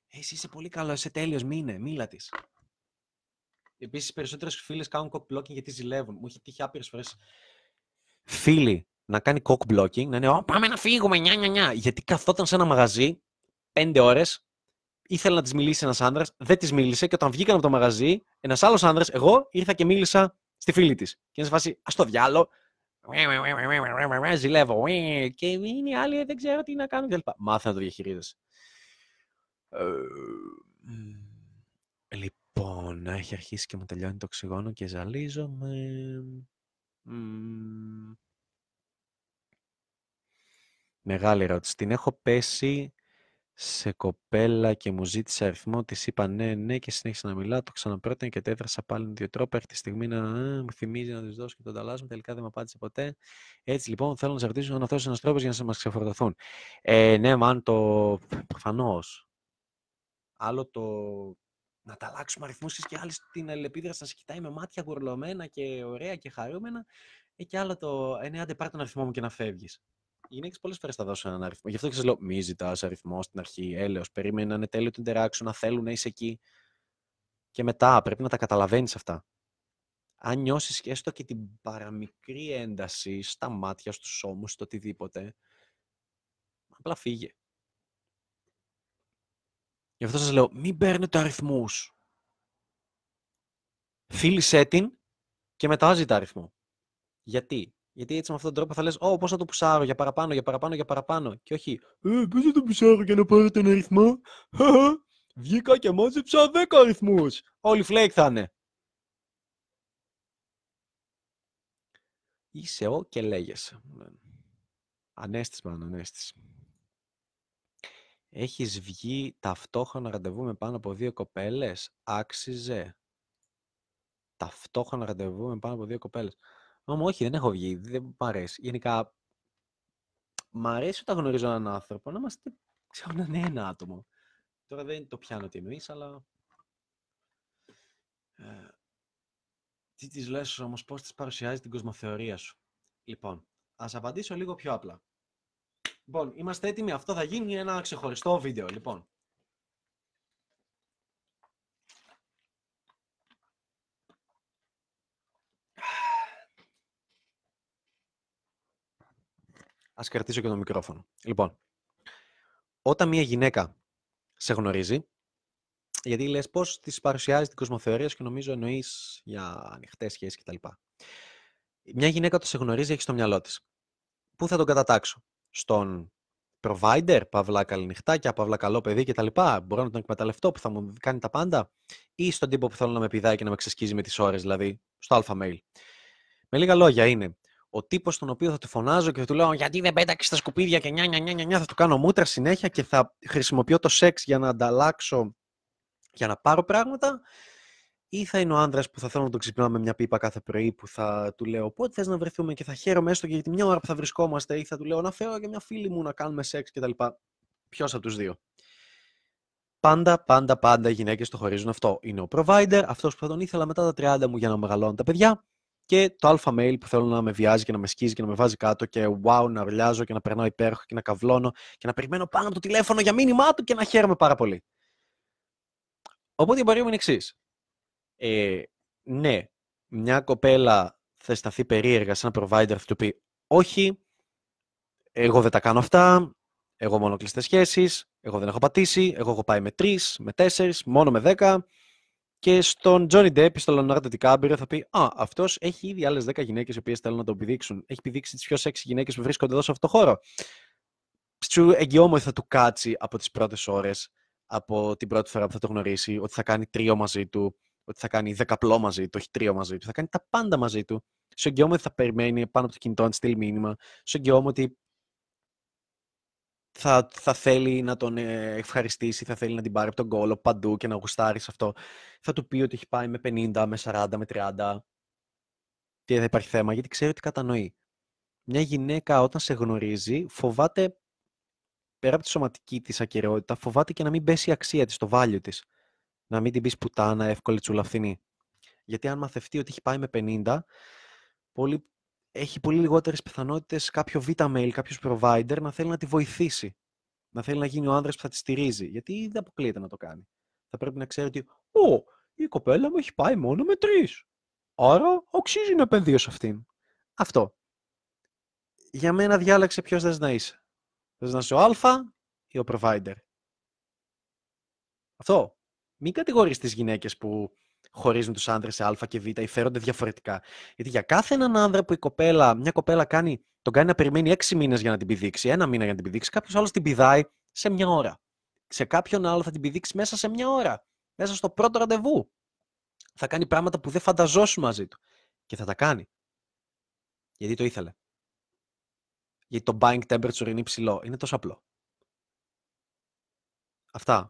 εσύ είσαι πολύ καλό, είσαι τέλειος, μίλα της». Επίσης, οι περισσότερες φίλες κάνουν cock blocking γιατί ζηλεύουν. Μου έχει τύχει άπειρες φορές φίλοι να κάνει cock blocking, να είναι «Πάμε να φύγουμε, νιά». Γιατί καθόταν σε ένα μαγαζί 5 ώρες, ήθελε να της μιλήσει ένας άνδρας, δεν της μίλησε και όταν βγήκαν από το μαγαζί, ένας άλλος άνδρας, εγώ ήρθα και μίλησα στη φίλη της. Και είναι σε φάση «Ας το διάλο». Ζηλεύω και είναι οι άλλοι δεν ξέρω τι να κάνουν κλπ. Μάθε να το διαχειρίζεσαι. Λοιπόν, έχει αρχίσει και μου τελειώνει το οξυγόνο και ζαλίζομαι. Μεγάλη ερώτηση. Την έχω πέσει σε κοπέλα και μου ζήτησε αριθμό, της είπα ναι και συνέχισα να μιλάω, το ξαναπρότεινε και τέδρασα πάλι με 2 τρόπους, έχει τη στιγμή να μου θυμίζει να της δώσω και τον ταλάσσουμε, τελικά δεν με απάντησε ποτέ. Έτσι λοιπόν θέλω να σας ρωτήσω αν αυτός είναι ένας τρόπος για να μας ξεφορτωθούν. Ναι, μαν το προφανώς. Άλλο το να τα αλλάξουμε αριθμούς και άλλη την αλληλεπίδραση να σε κοιτάει με μάτια γουρλωμένα και ωραία και χαρούμενα, και άλλο το ναι, άντε πάρ' τον αριθμό μου και να φεύγεις. Οι γυναίκες πολλές φορές θα δώσουν έναν αριθμό. Γι' αυτό και σας λέω: μη ζητάς αριθμό στην αρχή, έλεος. Περίμενε να είναι τέλειο το interaction, να θέλουν να είσαι εκεί. Και μετά πρέπει να τα καταλαβαίνεις αυτά. Αν νιώσεις έστω και την παραμικρή ένταση στα μάτια, στους ώμους, στο οτιδήποτε, απλά φύγε. Γι' αυτό σας λέω: μην παίρνετε αριθμούς. Φίλησέ την και μετά ζητά αριθμό. Γιατί έτσι με αυτόν τον τρόπο θα λες πώς θα το πουσάρω για παραπάνω και όχι πώς θα το πουσάρω για να πάρω τον αριθμό. Βγήκα και μάζεψα 10 αριθμούς. Όλοι φλέικ θα είναι. Είσαι ο και λέγεσαι. Ανέστης μάλλον, Ανέστης. Έχεις βγει ταυτόχρονα ραντεβού με πάνω από 2 κοπέλες. Άξιζε. Ταυτόχρονα ραντεβού με πάνω από 2 κοπέλες. Όμως όχι, δεν έχω βγει, δεν μου αρέσει. Γενικά, μ' αρέσει όταν γνωρίζω έναν άνθρωπο να είμαστε, ξέρω, να είναι ένα άτομο. Τώρα δεν το πιάνω τι εννοείς, αλλά... Τι της λες όμως, πώς της παρουσιάζει την κοσμοθεωρία σου? Λοιπόν, ας απαντήσω λίγο πιο απλά. Λοιπόν, είμαστε έτοιμοι, αυτό θα γίνει ένα ξεχωριστό βίντεο, λοιπόν. Ας κρατήσω και το μικρόφωνο. Λοιπόν, όταν μια γυναίκα σε γνωρίζει, γιατί λες πώς της παρουσιάζει την κοσμοθεωρία σου και νομίζω εννοείς για ανοιχτές σχέσεις κτλ. Μια γυναίκα το σε γνωρίζει, έχει στο μυαλό της. Πού θα τον κατατάξω? Στον provider, παύλα καληνυχτάκια, παύλα καλό παιδί κτλ. Μπορώ να τον εκμεταλλευτώ που θα μου κάνει τα πάντα, ή στον τύπο που θέλω να με πηδάει και να με ξεσκίζει με τις ώρες, δηλαδή στο αλφα mail. Με λίγα λόγια είναι. Ο τύπος τον οποίο θα του φωνάζω και θα του λέω «Γιατί δεν πέταξες τα σκουπίδια» και νιά, θα του κάνω μούτρα συνέχεια και θα χρησιμοποιώ το σεξ για να ανταλλάξω, για να πάρω πράγματα. Ή θα είναι ο άνδρας που θα θέλω να τον ξυπνάω με μια πίπα κάθε πρωί που θα του λέω πότε θες να βρεθούμε και θα χαίρομαι έστω και για τη μια ώρα που θα βρισκόμαστε, ή θα του λέω να φέρω και μια φίλη μου να κάνουμε σεξ κτλ. Ποιος από τους δύο? Πάντα οι γυναίκες το χωρίζουν αυτό. Είναι ο provider, αυτός που θα τον ήθελα μετά τα 30 μου για να μεγαλώνουν τα παιδιά, και το αλφα male που θέλω να με βιάζει και να με σκίζει και να με βάζει κάτω και wow, να ρελιάζω και να περνάω υπέροχα και να καυλώνω και να περιμένω πάνω από το τηλέφωνο για μήνυμά του και να χαίρομαι πάρα πολύ. Οπότε η παροίμηση είναι εξής. Ναι, μια κοπέλα θα σταθεί περίεργα σε ένα provider, θα του πει όχι, εγώ δεν τα κάνω αυτά, εγώ μόνο κλειστές σχέσεις, εγώ δεν έχω πατήσει, εγώ έχω πάει με 3, με 4, μόνο με 10. Και στον Johnny Depp, στον Λεωνάρντο Ντικάμπριο, θα πει «Α, αυτός έχει ήδη άλλες 10 γυναίκες οι οποίες θέλουν να τον πηδήξουν. Έχει πηδήξει τις πιο sexy γυναίκες που βρίσκονται εδώ σε αυτό το χώρο». Σου εγγυώμαι ότι θα του κάτσει από τις πρώτες ώρες, από την πρώτη φορά που θα το γνωρίσει, ότι θα κάνει 3 μαζί του, ότι θα κάνει 10 μαζί του, όχι 3 μαζί του. Θα κάνει τα πάντα μαζί του. Σου εγγυώμαι ότι θα περιμένει πάνω από το κινητό να τη στείλει μήνυμα. Σου εγγυώμαι ότι θα θέλει να τον ευχαριστήσει, θα θέλει να την πάρει από τον κόλο παντού και να γουστάρει σε αυτό. Θα του πει ότι έχει πάει με 50, με 40, με 30. Και δεν υπάρχει θέμα, γιατί ξέρει ότι κατανοεί. Μια γυναίκα όταν σε γνωρίζει φοβάται, πέρα από τη σωματική της ακεραιότητα, φοβάται και να μην πέσει η αξία της, το value της. Να μην την πεις πουτάνα, εύκολη τσούλα φθηνή. Γιατί αν μαθευτεί ότι έχει πάει με 50, έχει πολύ λιγότερες πιθανότητες κάποιο β-mail, κάποιος provider να θέλει να τη βοηθήσει. Να θέλει να γίνει ο άνδρας που θα τη στηρίζει. Γιατί δεν αποκλείεται να το κάνει. Θα πρέπει να ξέρει ότι η κοπέλα μου έχει πάει μόνο με 3. Άρα αξίζει να επενδύω σε αυτήν. Αυτό. Για μένα διάλεξε ποιος θες να είσαι. Θες να είσαι ο α ή ο provider. Αυτό. Μην κατηγορείς τις γυναίκες που χωρίζουν τους άνδρες σε α και β ή φέρονται διαφορετικά. Γιατί για κάθε έναν άνδρα που μια κοπέλα τον κάνει να περιμένει 6 μήνες για να την πηδήξει, 1 μήνα για να την πηδήξει, κάποιος άλλος την πηδάει σε 1 ώρα. Σε κάποιον άλλο θα την πηδήξει μέσα σε 1 ώρα. Μέσα στο πρώτο ραντεβού. Θα κάνει πράγματα που δεν φανταζόσουν μαζί του. Και θα τα κάνει. Γιατί το ήθελε. Γιατί το buying temperature είναι υψηλό. Είναι τόσο απλό. Αυτά.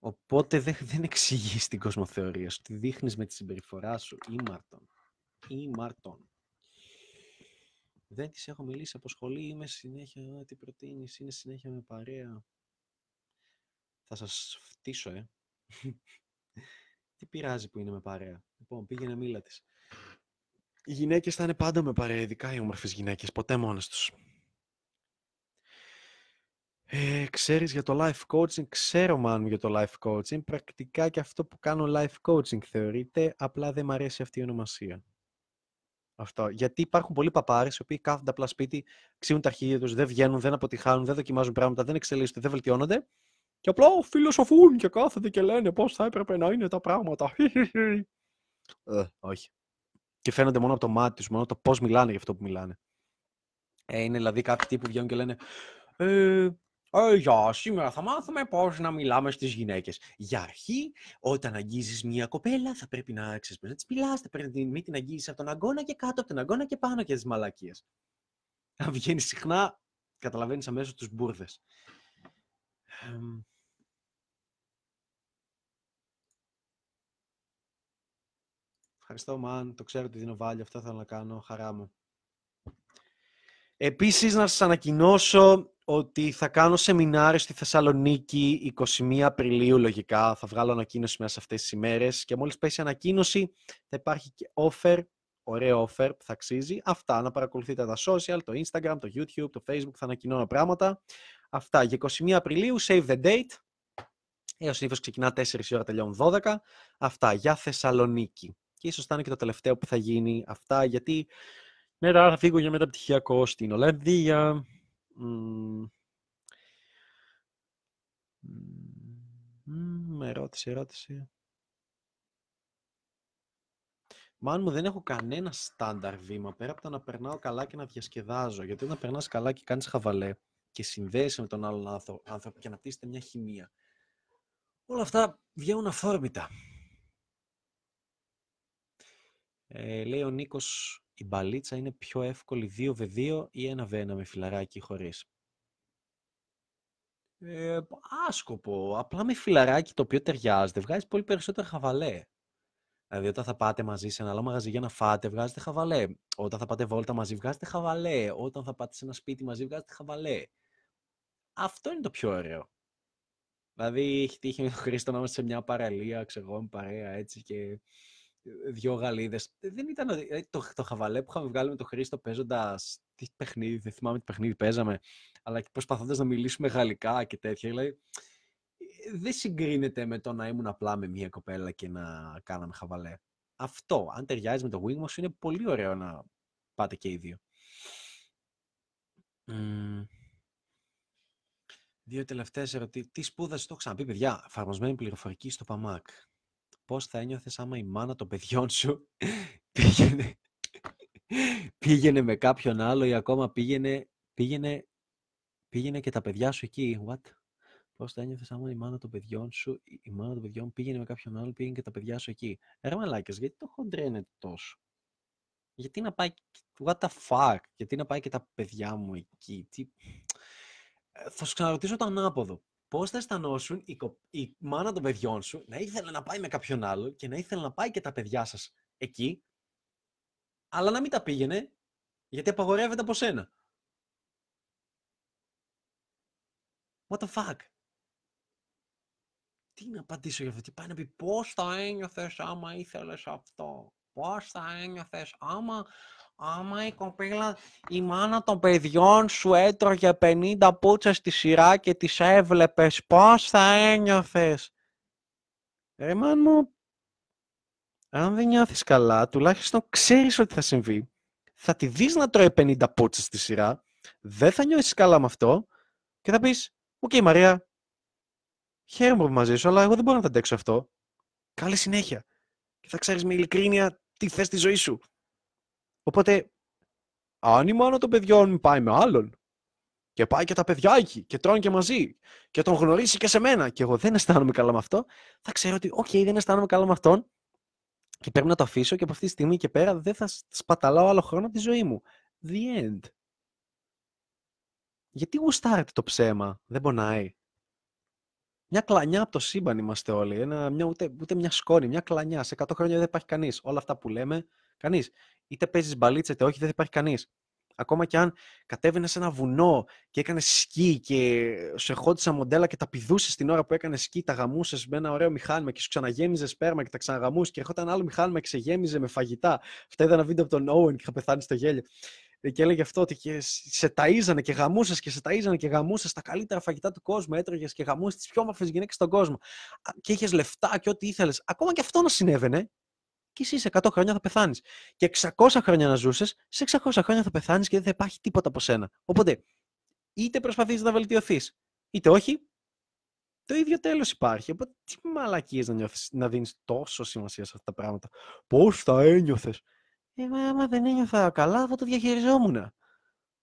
Οπότε δεν εξηγείς την κοσμοθεωρία σου. Τη δείχνεις με τη συμπεριφορά σου ή Μάρτον. Δεν της έχω μιλήσει από σχολή. Είμαι συνέχεια. Τι προτείνεις? Είναι συνέχεια με παρέα. Θα σας φτύσω, Τι πειράζει που είναι με παρέα? Λοιπόν, πήγαινε μίλα της. Οι γυναίκες θα είναι πάντα με παρέα, ειδικά οι όμορφες γυναίκες. Ποτέ μόνες τους. Ξέρεις για το life coaching? Ξέρω μάλλον για το life coaching. Πρακτικά και αυτό που κάνω life coaching θεωρείται, απλά δεν μ' αρέσει αυτή η ονομασία. Αυτό. Γιατί υπάρχουν πολλοί παπάρες οι οποίοι κάθονται απλά σπίτι, ξύνουν τα αρχίδια τους, δεν βγαίνουν, δεν αποτυχάνουν, δεν δοκιμάζουν πράγματα, δεν εξελίσσονται, δεν βελτιώνονται και απλά φιλοσοφούν και κάθονται και λένε πώς θα έπρεπε να είναι τα πράγματα. Όχι. Και φαίνονται μόνο από το μάτι τους, μόνο το πώς μιλάνε για αυτό που μιλάνε. Είναι δηλαδή κάποιοι που βγαίνουν και λένε σήμερα θα μάθουμε πώς να μιλάμε στις γυναίκες. Για αρχή, όταν αγγίζεις μια κοπέλα, θα πρέπει να ξεσπέσεις τις πυλάς, θα πρέπει να μην την αγγίζεις από τον αγκώνα και κάτω από τον αγκώνα και πάνω και τις μαλακίες. Αν βγαίνει συχνά, καταλαβαίνεις αμέσως τους μπουρδες. Ευχαριστώ, Μαν. Το ξέρω ότι δίνω βάλει. Αυτό θέλω να κάνω. Χαρά μου. Επίσης, να σας ανακοινώσω ότι θα κάνω σεμινάριο στη Θεσσαλονίκη 21 Απριλίου, λογικά. Θα βγάλω ανακοίνωση μέσα σε αυτές τις ημέρες και μόλις πέσει η ανακοίνωση θα υπάρχει και offer, ωραίο offer που θα αξίζει. Αυτά, να παρακολουθείτε τα social, το Instagram, το YouTube, το Facebook, θα ανακοινώνω πράγματα. Αυτά, για 21 Απριλίου, save the date. Ο συνήθως ξεκινά 4 η ώρα, τελειώνουν 12. Αυτά, για Θεσσαλονίκη. Και ίσως θα είναι και το τελευταίο που θα γίνει αυτά, γιατί μετά θα φύγω για μεταπτυχιακό στην Ολλανδία. Ερώτηση. Μάλλον μου δεν έχω κανένα στάνταρ βήμα πέρα από το να περνάω καλά και να διασκεδάζω. Γιατί όταν περνάς καλά και κάνεις χαβαλέ και συνδέεσαι με τον άλλον άνθρωπο και αναπτύσσετε μια χημεία, όλα αυτά βγαίνουν αυθόρμητα. Λέει ο Νίκος, η μπαλίτσα είναι πιο εύκολη 2v2 ή 1v1 με φιλαράκι χωρίς. Άσκοπο. Απλά με φιλαράκι το οποίο ταιριάζεται, βγάζει πολύ περισσότερο χαβαλέ. Δηλαδή, όταν θα πάτε μαζί σε ένα άλλο μαγαζί για να φάτε, βγάζετε χαβαλέ. Όταν θα πάτε βόλτα μαζί, βγάζετε χαβαλέ. Όταν θα πάτε σε ένα σπίτι μαζί, βγάζετε χαβαλέ. Αυτό είναι το πιο ωραίο. Δηλαδή, έχει τύχει με τον Χρήστο να είμαστε σε μια παραλία, ξέρω, με παρέα έτσι και δυο Γαλλίδες. Δεν ήταν το χαβαλέ που είχαμε βγάλει με τον Χρήστο παίζοντας τι παιχνίδι, δεν θυμάμαι τι παιχνίδι παίζαμε, αλλά και προσπαθώντας να μιλήσουμε γαλλικά και τέτοια. Δηλαδή, δεν συγκρίνεται με το να ήμουν απλά με μια κοπέλα και να κάναμε χαβαλέ. Αυτό, αν ταιριάζει με το wingman σου, είναι πολύ ωραίο να πάτε και οι δύο. Δύο τελευταίες ερωτήσεις. Τι σπούδασες, το έχω ξαναπεί, παιδιά. Εφαρμοσμένη πληροφορική στο ΠαΜΑΚ. Πώς θα ένιωθες άμα η μάνα των παιδιών σου πήγαινε με κάποιον άλλο ή ακόμα πήγαινε και τα παιδιά σου εκεί. What? Πώς θα ένιωθες άμα η μάνα των παιδιών σου, η μάνα των παιδιών πήγαινε με κάποιον άλλο, πήγαινε και τα παιδιά σου εκεί. Ρε μαλάκες, γιατί το χοντρένετε τόσο? Γιατί να πάει, what the fuck, γιατί να πάει και τα παιδιά μου εκεί? Τι... Θα σου ξαναρωτήσω το ανάποδο. Πώς θα αισθανόσουν η μάνα των παιδιών σου να ήθελε να πάει με κάποιον άλλο και να ήθελε να πάει και τα παιδιά σας εκεί, αλλά να μην τα πήγαινε γιατί απαγορεύεται από σένα? What the fuck? Τι να απαντήσω για αυτό? Τι πάει να πει? Πώς θα ένιωθες άμα ήθελες αυτό? Πώς θα ένιωθες άμα η κοπέλα, η μάνα των παιδιών σου έτρωγε 50 πούτσες στη σειρά και τις έβλεπες? Πώς θα ένιωθες? Ρε μάν μου, αν δεν νιώθεις καλά, τουλάχιστον ξέρεις ότι θα συμβεί. Θα τη δεις να τρώει 50 πούτσες στη σειρά, δεν θα νιώσεις καλά με αυτό και θα πεις, οκ Μαρία, χαίρομαι που μαζί σου, αλλά εγώ δεν μπορώ να τα αντέξω αυτό. Καλή συνέχεια. Και θα ξέρεις με ειλικρίνεια τι θες στη ζωή σου. Οπότε, αν η μάνα των παιδιών πάει με άλλον και πάει και τα παιδιά εκεί και τρώνε και μαζί και τον γνωρίσει και σε μένα και εγώ δεν αισθάνομαι καλά με αυτό, θα ξέρω ότι οκ, δεν αισθάνομαι καλά με αυτόν και πρέπει να το αφήσω και από αυτή τη στιγμή και πέρα δεν θα σπαταλάω άλλο χρόνο από τη ζωή μου. The end. Γιατί γουστάρετε το ψέμα, δεν πονάει? Μια κλανιά από το σύμπαν είμαστε όλοι, ούτε μια σκόνη, μια κλανιά. Σε 100 χρόνια δεν υπάρχει κανείς. Όλα αυτά που λέμε, κανείς. Είτε παίζεις μπαλίτσα, είτε όχι, δεν θα υπάρχει κανείς. Ακόμα και αν κατέβαινες σε ένα βουνό και έκανες σκι και σου εχόντουσαν μοντέλα και τα πηδούσες την ώρα που έκανες σκι, τα γαμούσες με ένα ωραίο μηχάνημα και σου ξαναγέμιζες σπέρμα και τα ξαναγαμούσες και έρχονταν άλλο μηχάνημα και σε γέμιζε με φαγητά. Αυτά είδα ένα βίντεο από τον Owen και είχα πεθάνει στο γέλιο. Και έλεγε αυτό ότι και σε ταΐζανε και γαμούσες και σε ταΐζανε και γαμούσες τα καλύτερα φαγητά του κόσμου, έτρωγες και γαμούσες τις πιο όμορφες γυναίκες στον κόσμο. Και είχες λεφτά και ό,τι ήθελες. Ακόμα και αυτό να συνέβαινε, και εσύ σε 100 χρόνια θα πεθάνεις. Και 600 χρόνια να ζούσες, σε 600 χρόνια θα πεθάνεις και δεν θα υπάρχει τίποτα από σένα. Οπότε, είτε προσπαθείς να βελτιωθείς, είτε όχι, το ίδιο τέλος υπάρχει. Οπότε, τι μαλακίες να δίνεις τόσο σημασία σε αυτά τα πράγματα? Πώς θα ένιωθες? Άμα δεν ένιωθα καλά, θα το διαχειριζόμουν.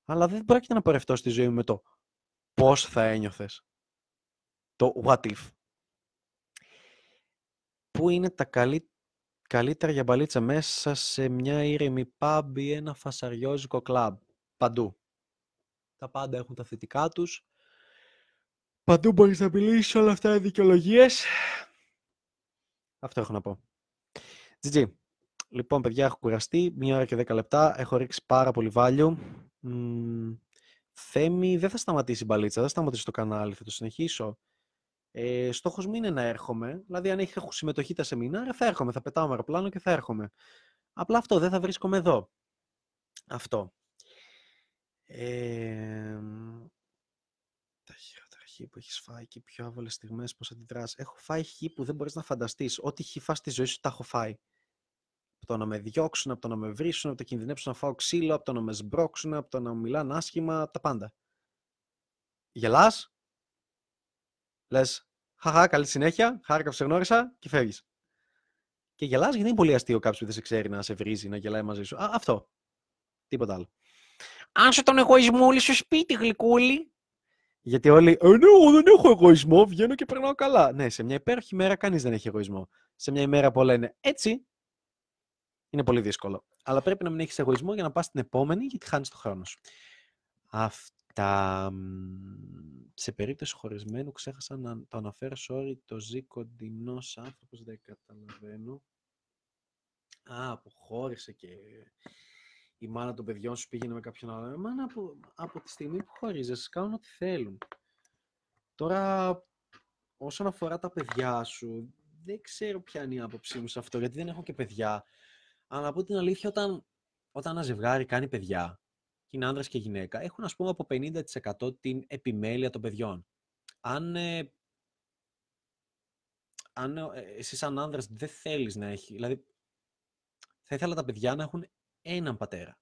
Αλλά δεν πρόκειται να πορευτώ στη ζωή μου με το πώς θα ένιωθες. Το what if. Πού είναι τα καλύτερα για μπαλίτσα? Μέσα σε μια ήρεμη pub ή ένα φασαριόζικο κλαμπ. Παντού. Τα πάντα έχουν τα θετικά τους. Παντού μπορείς να μιλήσεις, όλα αυτά είναι δικαιολογίες. Αυτό έχω να πω. GG. Λοιπόν, παιδιά, έχω κουραστεί. 1 ώρα και 10 λεπτά. Έχω ρίξει πάρα πολύ value. Θέμη, δεν θα σταματήσει η μπαλίτσα. Δεν θα σταματήσει το κανάλι. Θα το συνεχίσω. Στόχος μου είναι να έρχομαι. Δηλαδή, αν έχω συμμετοχή τα σεμινάρια, θα έρχομαι. Θα πετάω με αεροπλάνο και θα έρχομαι. Απλά αυτό, δεν θα βρίσκομαι εδώ. Αυτό. Τα χειρότερα που έχεις φάει και οι πιο άβολες στιγμές, πώς αντιδράς? Έχω φάει χι που δεν μπορείς να φανταστείς. Ό,τι χι φας στη ζωή σου, τα έχω φάει. Από το να με διώξουν, από το να με βρίσουν, από το να κινδυνεύσουν να φάω ξύλο, από το να με σμπρώξουν, από το να μιλάνε άσχημα, τα πάντα. Γελάς, λες, χαχα, καλή συνέχεια, χάρηκα που σε γνώρισα και φεύγεις. Και γελάς γιατί είναι πολύ αστείο κάποιος που δεν σε ξέρει να σε βρίζει, να γελάει μαζί σου. Αυτό. Τίποτα άλλο. Άσε τον εγωισμούλη στο σπίτι, γλυκούλη. Γιατί όλοι, ναι, δεν έχω εγωισμό, βγαίνω και περνάω καλά. Ναι, σε μια υπέροχη μέρα κανείς δεν έχει εγωισμό. Σε μια ημέρα που όλα είναι έτσι. Είναι πολύ δύσκολο. Αλλά πρέπει να μην έχεις εγωισμό για να πας στην επόμενη, γιατί χάνεις το χρόνο σου. Αυτά. Σε περίπτωση χωρισμένου, ξέχασα να το αναφέρω, sorry, το ζει κοντινός άνθρωπος, δεν καταλαβαίνω. Α, που χώρισε και η μάνα των παιδιών σου πήγαινε με κάποιον άλλο. Εμένα από τη στιγμή που χωρίζεσαι, κάνουν ό,τι θέλουν. Τώρα, όσον αφορά τα παιδιά σου, δεν ξέρω ποια είναι η άποψή μου σε αυτό, γιατί δεν έχω και παιδιά. Αλλά να πω την αλήθεια, όταν ένα ζευγάρι κάνει παιδιά, και είναι άνδρας και γυναίκα, έχουν ας πούμε από 50% την επιμέλεια των παιδιών. Αν εσύ σαν άνδρας δεν θέλεις να έχει, δηλαδή θα ήθελα τα παιδιά να έχουν έναν πατέρα.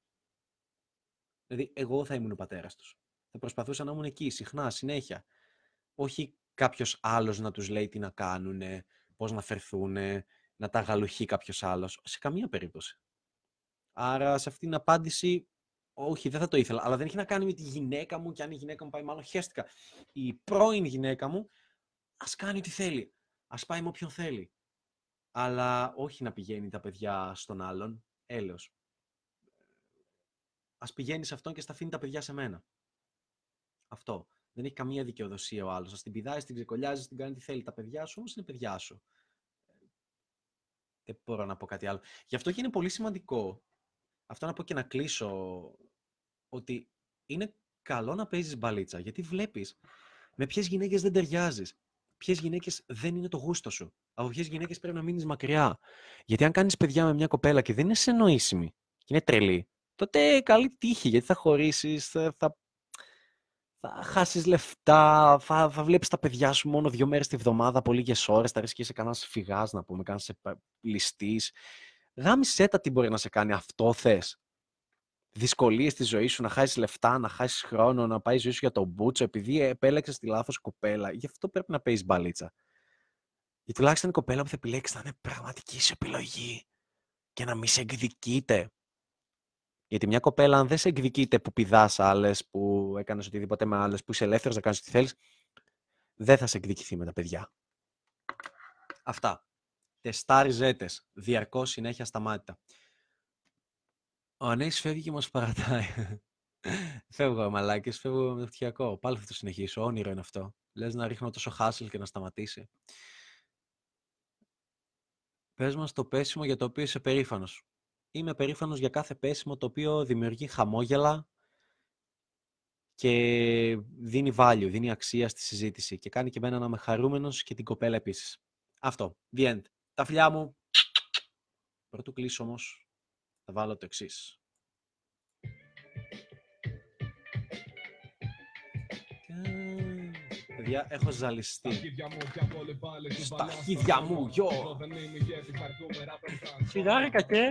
Δηλαδή εγώ θα ήμουν ο πατέρας τους. Θα προσπαθούσα να ήμουν εκεί συχνά, συνέχεια. Όχι κάποιος άλλος να τους λέει τι να κάνουν, πώς να φερθούν, να τα γαλουχεί κάποιος άλλος. Σε καμία περίπτωση. Άρα σε αυτήν την απάντηση... Όχι, δεν θα το ήθελα, αλλά δεν έχει να κάνει με τη γυναίκα μου και αν η γυναίκα μου πάει, μάλλον χαίστηκα. Η πρώην γυναίκα μου ας κάνει ό,τι θέλει, ας πάει με όποιον θέλει. Αλλά όχι να πηγαίνει τα παιδιά στον άλλον, έλεος. Ας πηγαίνει σε αυτόν και στα αφήνει τα παιδιά σε μένα. Αυτό. Δεν έχει καμία δικαιοδοσία ο άλλος. Ας την πηδάζει, την ξεκολλιάζει, την κάνει τι θέλει. Τα παιδιά σου όμως είναι παιδιά σου. Δεν μπορώ να πω κάτι άλλο. Γι' αυτό και είναι πολύ σημαντικό. Αυτό να πω και να κλείσω, ότι είναι καλό να παίζεις μπαλίτσα, γιατί βλέπεις με ποιες γυναίκες δεν ταιριάζεις, ποιες γυναίκες δεν είναι το γούστο σου, από ποιες γυναίκες πρέπει να μείνεις μακριά. Γιατί αν κάνεις παιδιά με μια κοπέλα και δεν είναι συνεννοήσιμη και είναι τρελή, τότε καλή τύχη, γιατί θα χωρίσεις, θα χάσεις λεφτά, θα βλέπεις τα παιδιά σου μόνο 2 μέρες τη βδομάδα, από λίγες ώρες, θα ρισκίσαι κανένας φυγάς, να πούμε, κανένας ληστής. Γάμισέ τα τι μπορεί να σε κάνει, αυτό θες. Δυσκολίες στη ζωή σου, να χάσεις λεφτά, να χάσεις χρόνο, να πάει η ζωή σου για τον μπούτσο, επειδή επέλεξες τη λάθος κοπέλα. Γι' αυτό πρέπει να παίζεις μπαλίτσα. Γιατί τουλάχιστον η κοπέλα που θα επιλέξεις θα είναι πραγματική σου επιλογή και να μην σε εκδικείται. Γιατί μια κοπέλα, αν δεν σε εκδικείται που πηδάς άλλες, που έκανες οτιδήποτε με άλλες, που είσαι ελεύθερος να κάνεις ό,τι θέλεις, δεν θα σε εκδικηθεί με τα παιδιά. Αυτά. Τεστάριζέτες, διαρκώς, συνέχεια, σταμάτητα. Ο Ανέσης φεύγει και μας παρατάει. Φεύγω, μαλάκες, φεύγω με το πτυχιακό. Πάλι θα το συνεχίσω, όνειρο είναι αυτό. Λες να ρίχνω τόσο χάσιλ και να σταματήσει. Πες μας το πέσιμο για το οποίο είσαι περήφανος. Είμαι περήφανος για κάθε πέσιμο το οποίο δημιουργεί χαμόγελα και δίνει value, δίνει αξία στη συζήτηση και κάνει και εμένα να είμαι χαρούμενος και την κοπέλα επίσης. Αυτό, the end. Τα φιλιά μου. Πρωτού κλείσω όμως, θα βάλω το εξής. Παιδιά, έχω ζαλιστεί. Στα χίδια μου, γιο! Σιγάρικα και...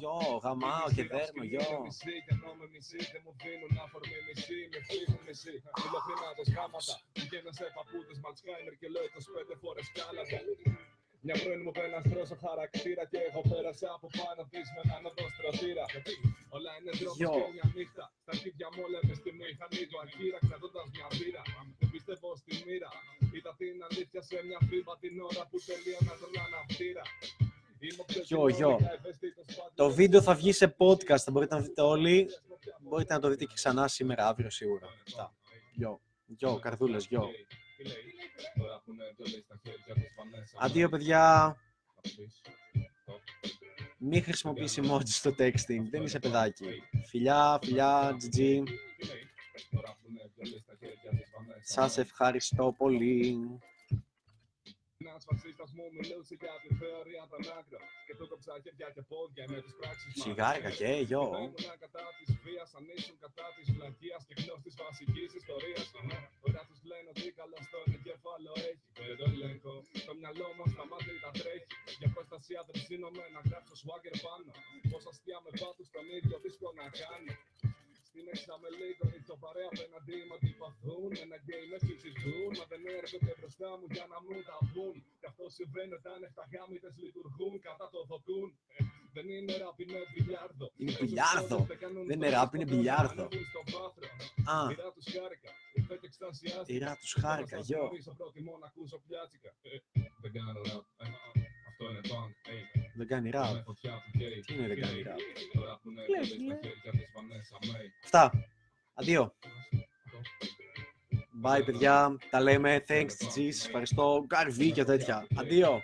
Γιο, γαμάω και δέρμα, γιο. Μια πρώην μου πέραν αστρός ο χαρακτήρα και εγώ πέρασα από πάνω της με έναν οδό στρατήρα. Όλα είναι δρόμος και μια νύχτα. Στα αρχίδια μου λέμε στη μηχανή του αρχήρα κρατώντας μια βήρα. Δεν πιστεύω στη μοίρα. Είδα την αλήθεια σε μια φίβα την ώρα που τελείωνα τον αναπτήρα. Γιο, το βίντεο θα βγει σε podcast, θα μπορείτε να δείτε όλοι. Μπορείτε να το δείτε και ξανά σήμερα, αύριο σίγουρα. Γιο, καρδούλες, γιο. Αντίο, παιδιά. Μην χρησιμοποιείς emoji στο texting. Δεν είσαι παιδάκι. Φιλιά, φιλιά, GG. Σας ευχαριστώ πολύ. Ένας φασίστας μου μιλούσε για τη θεωρία των άκρων και του κόψα χέρια και πόδια με τις πράξεις μας. Σιγάρικα και γιο. Ήμουνα κατά της βίας, αν ήσουν κατά της βλακείας και γνώση της βασικής ιστορίας. Ωραία τους λένε ότι καλό στον εγκέφαλο έχει. Δεν το ελέγχω, το μυαλό μας τα μάτια τα τρέχει. Για προστασία δεν ψήνομαι να γράψω swagger πάνω. Πόσα αστεία με πάθους τον ίδιο δύσκολο να κάνω. Στην εξαμελή των ητσοπαρέα απέναντι μου αντιπαθούν. Ένα γκέι με συζητούν. Μα δεν έρχονται μπροστά μου για να μου τα βγουν. Κι αυτό συμβαίνει όταν εφταγάμητες λειτουργούν. Κατά το δοκούν. Δεν είναι ράπ, είναι μπιλιάρδο. Είναι μπιλιάρδο. Δεν είναι ράπ, είναι μπιλιάρδο. Α. Τυρά τους χάρηκα. Τυρά τους χάρηκα, γιο. Δεν κάνω ράπ. Αυτό είναι παν. Δεν κάνει ράπ. Τι είναι δεν κάνει ράπ. Λες, λες. Αυτά. Αντίο. Bye, παιδιά. Τα λέμε. Thanks, G's. Ευχαριστώ. Καρβί και τέτοια. Αντίο.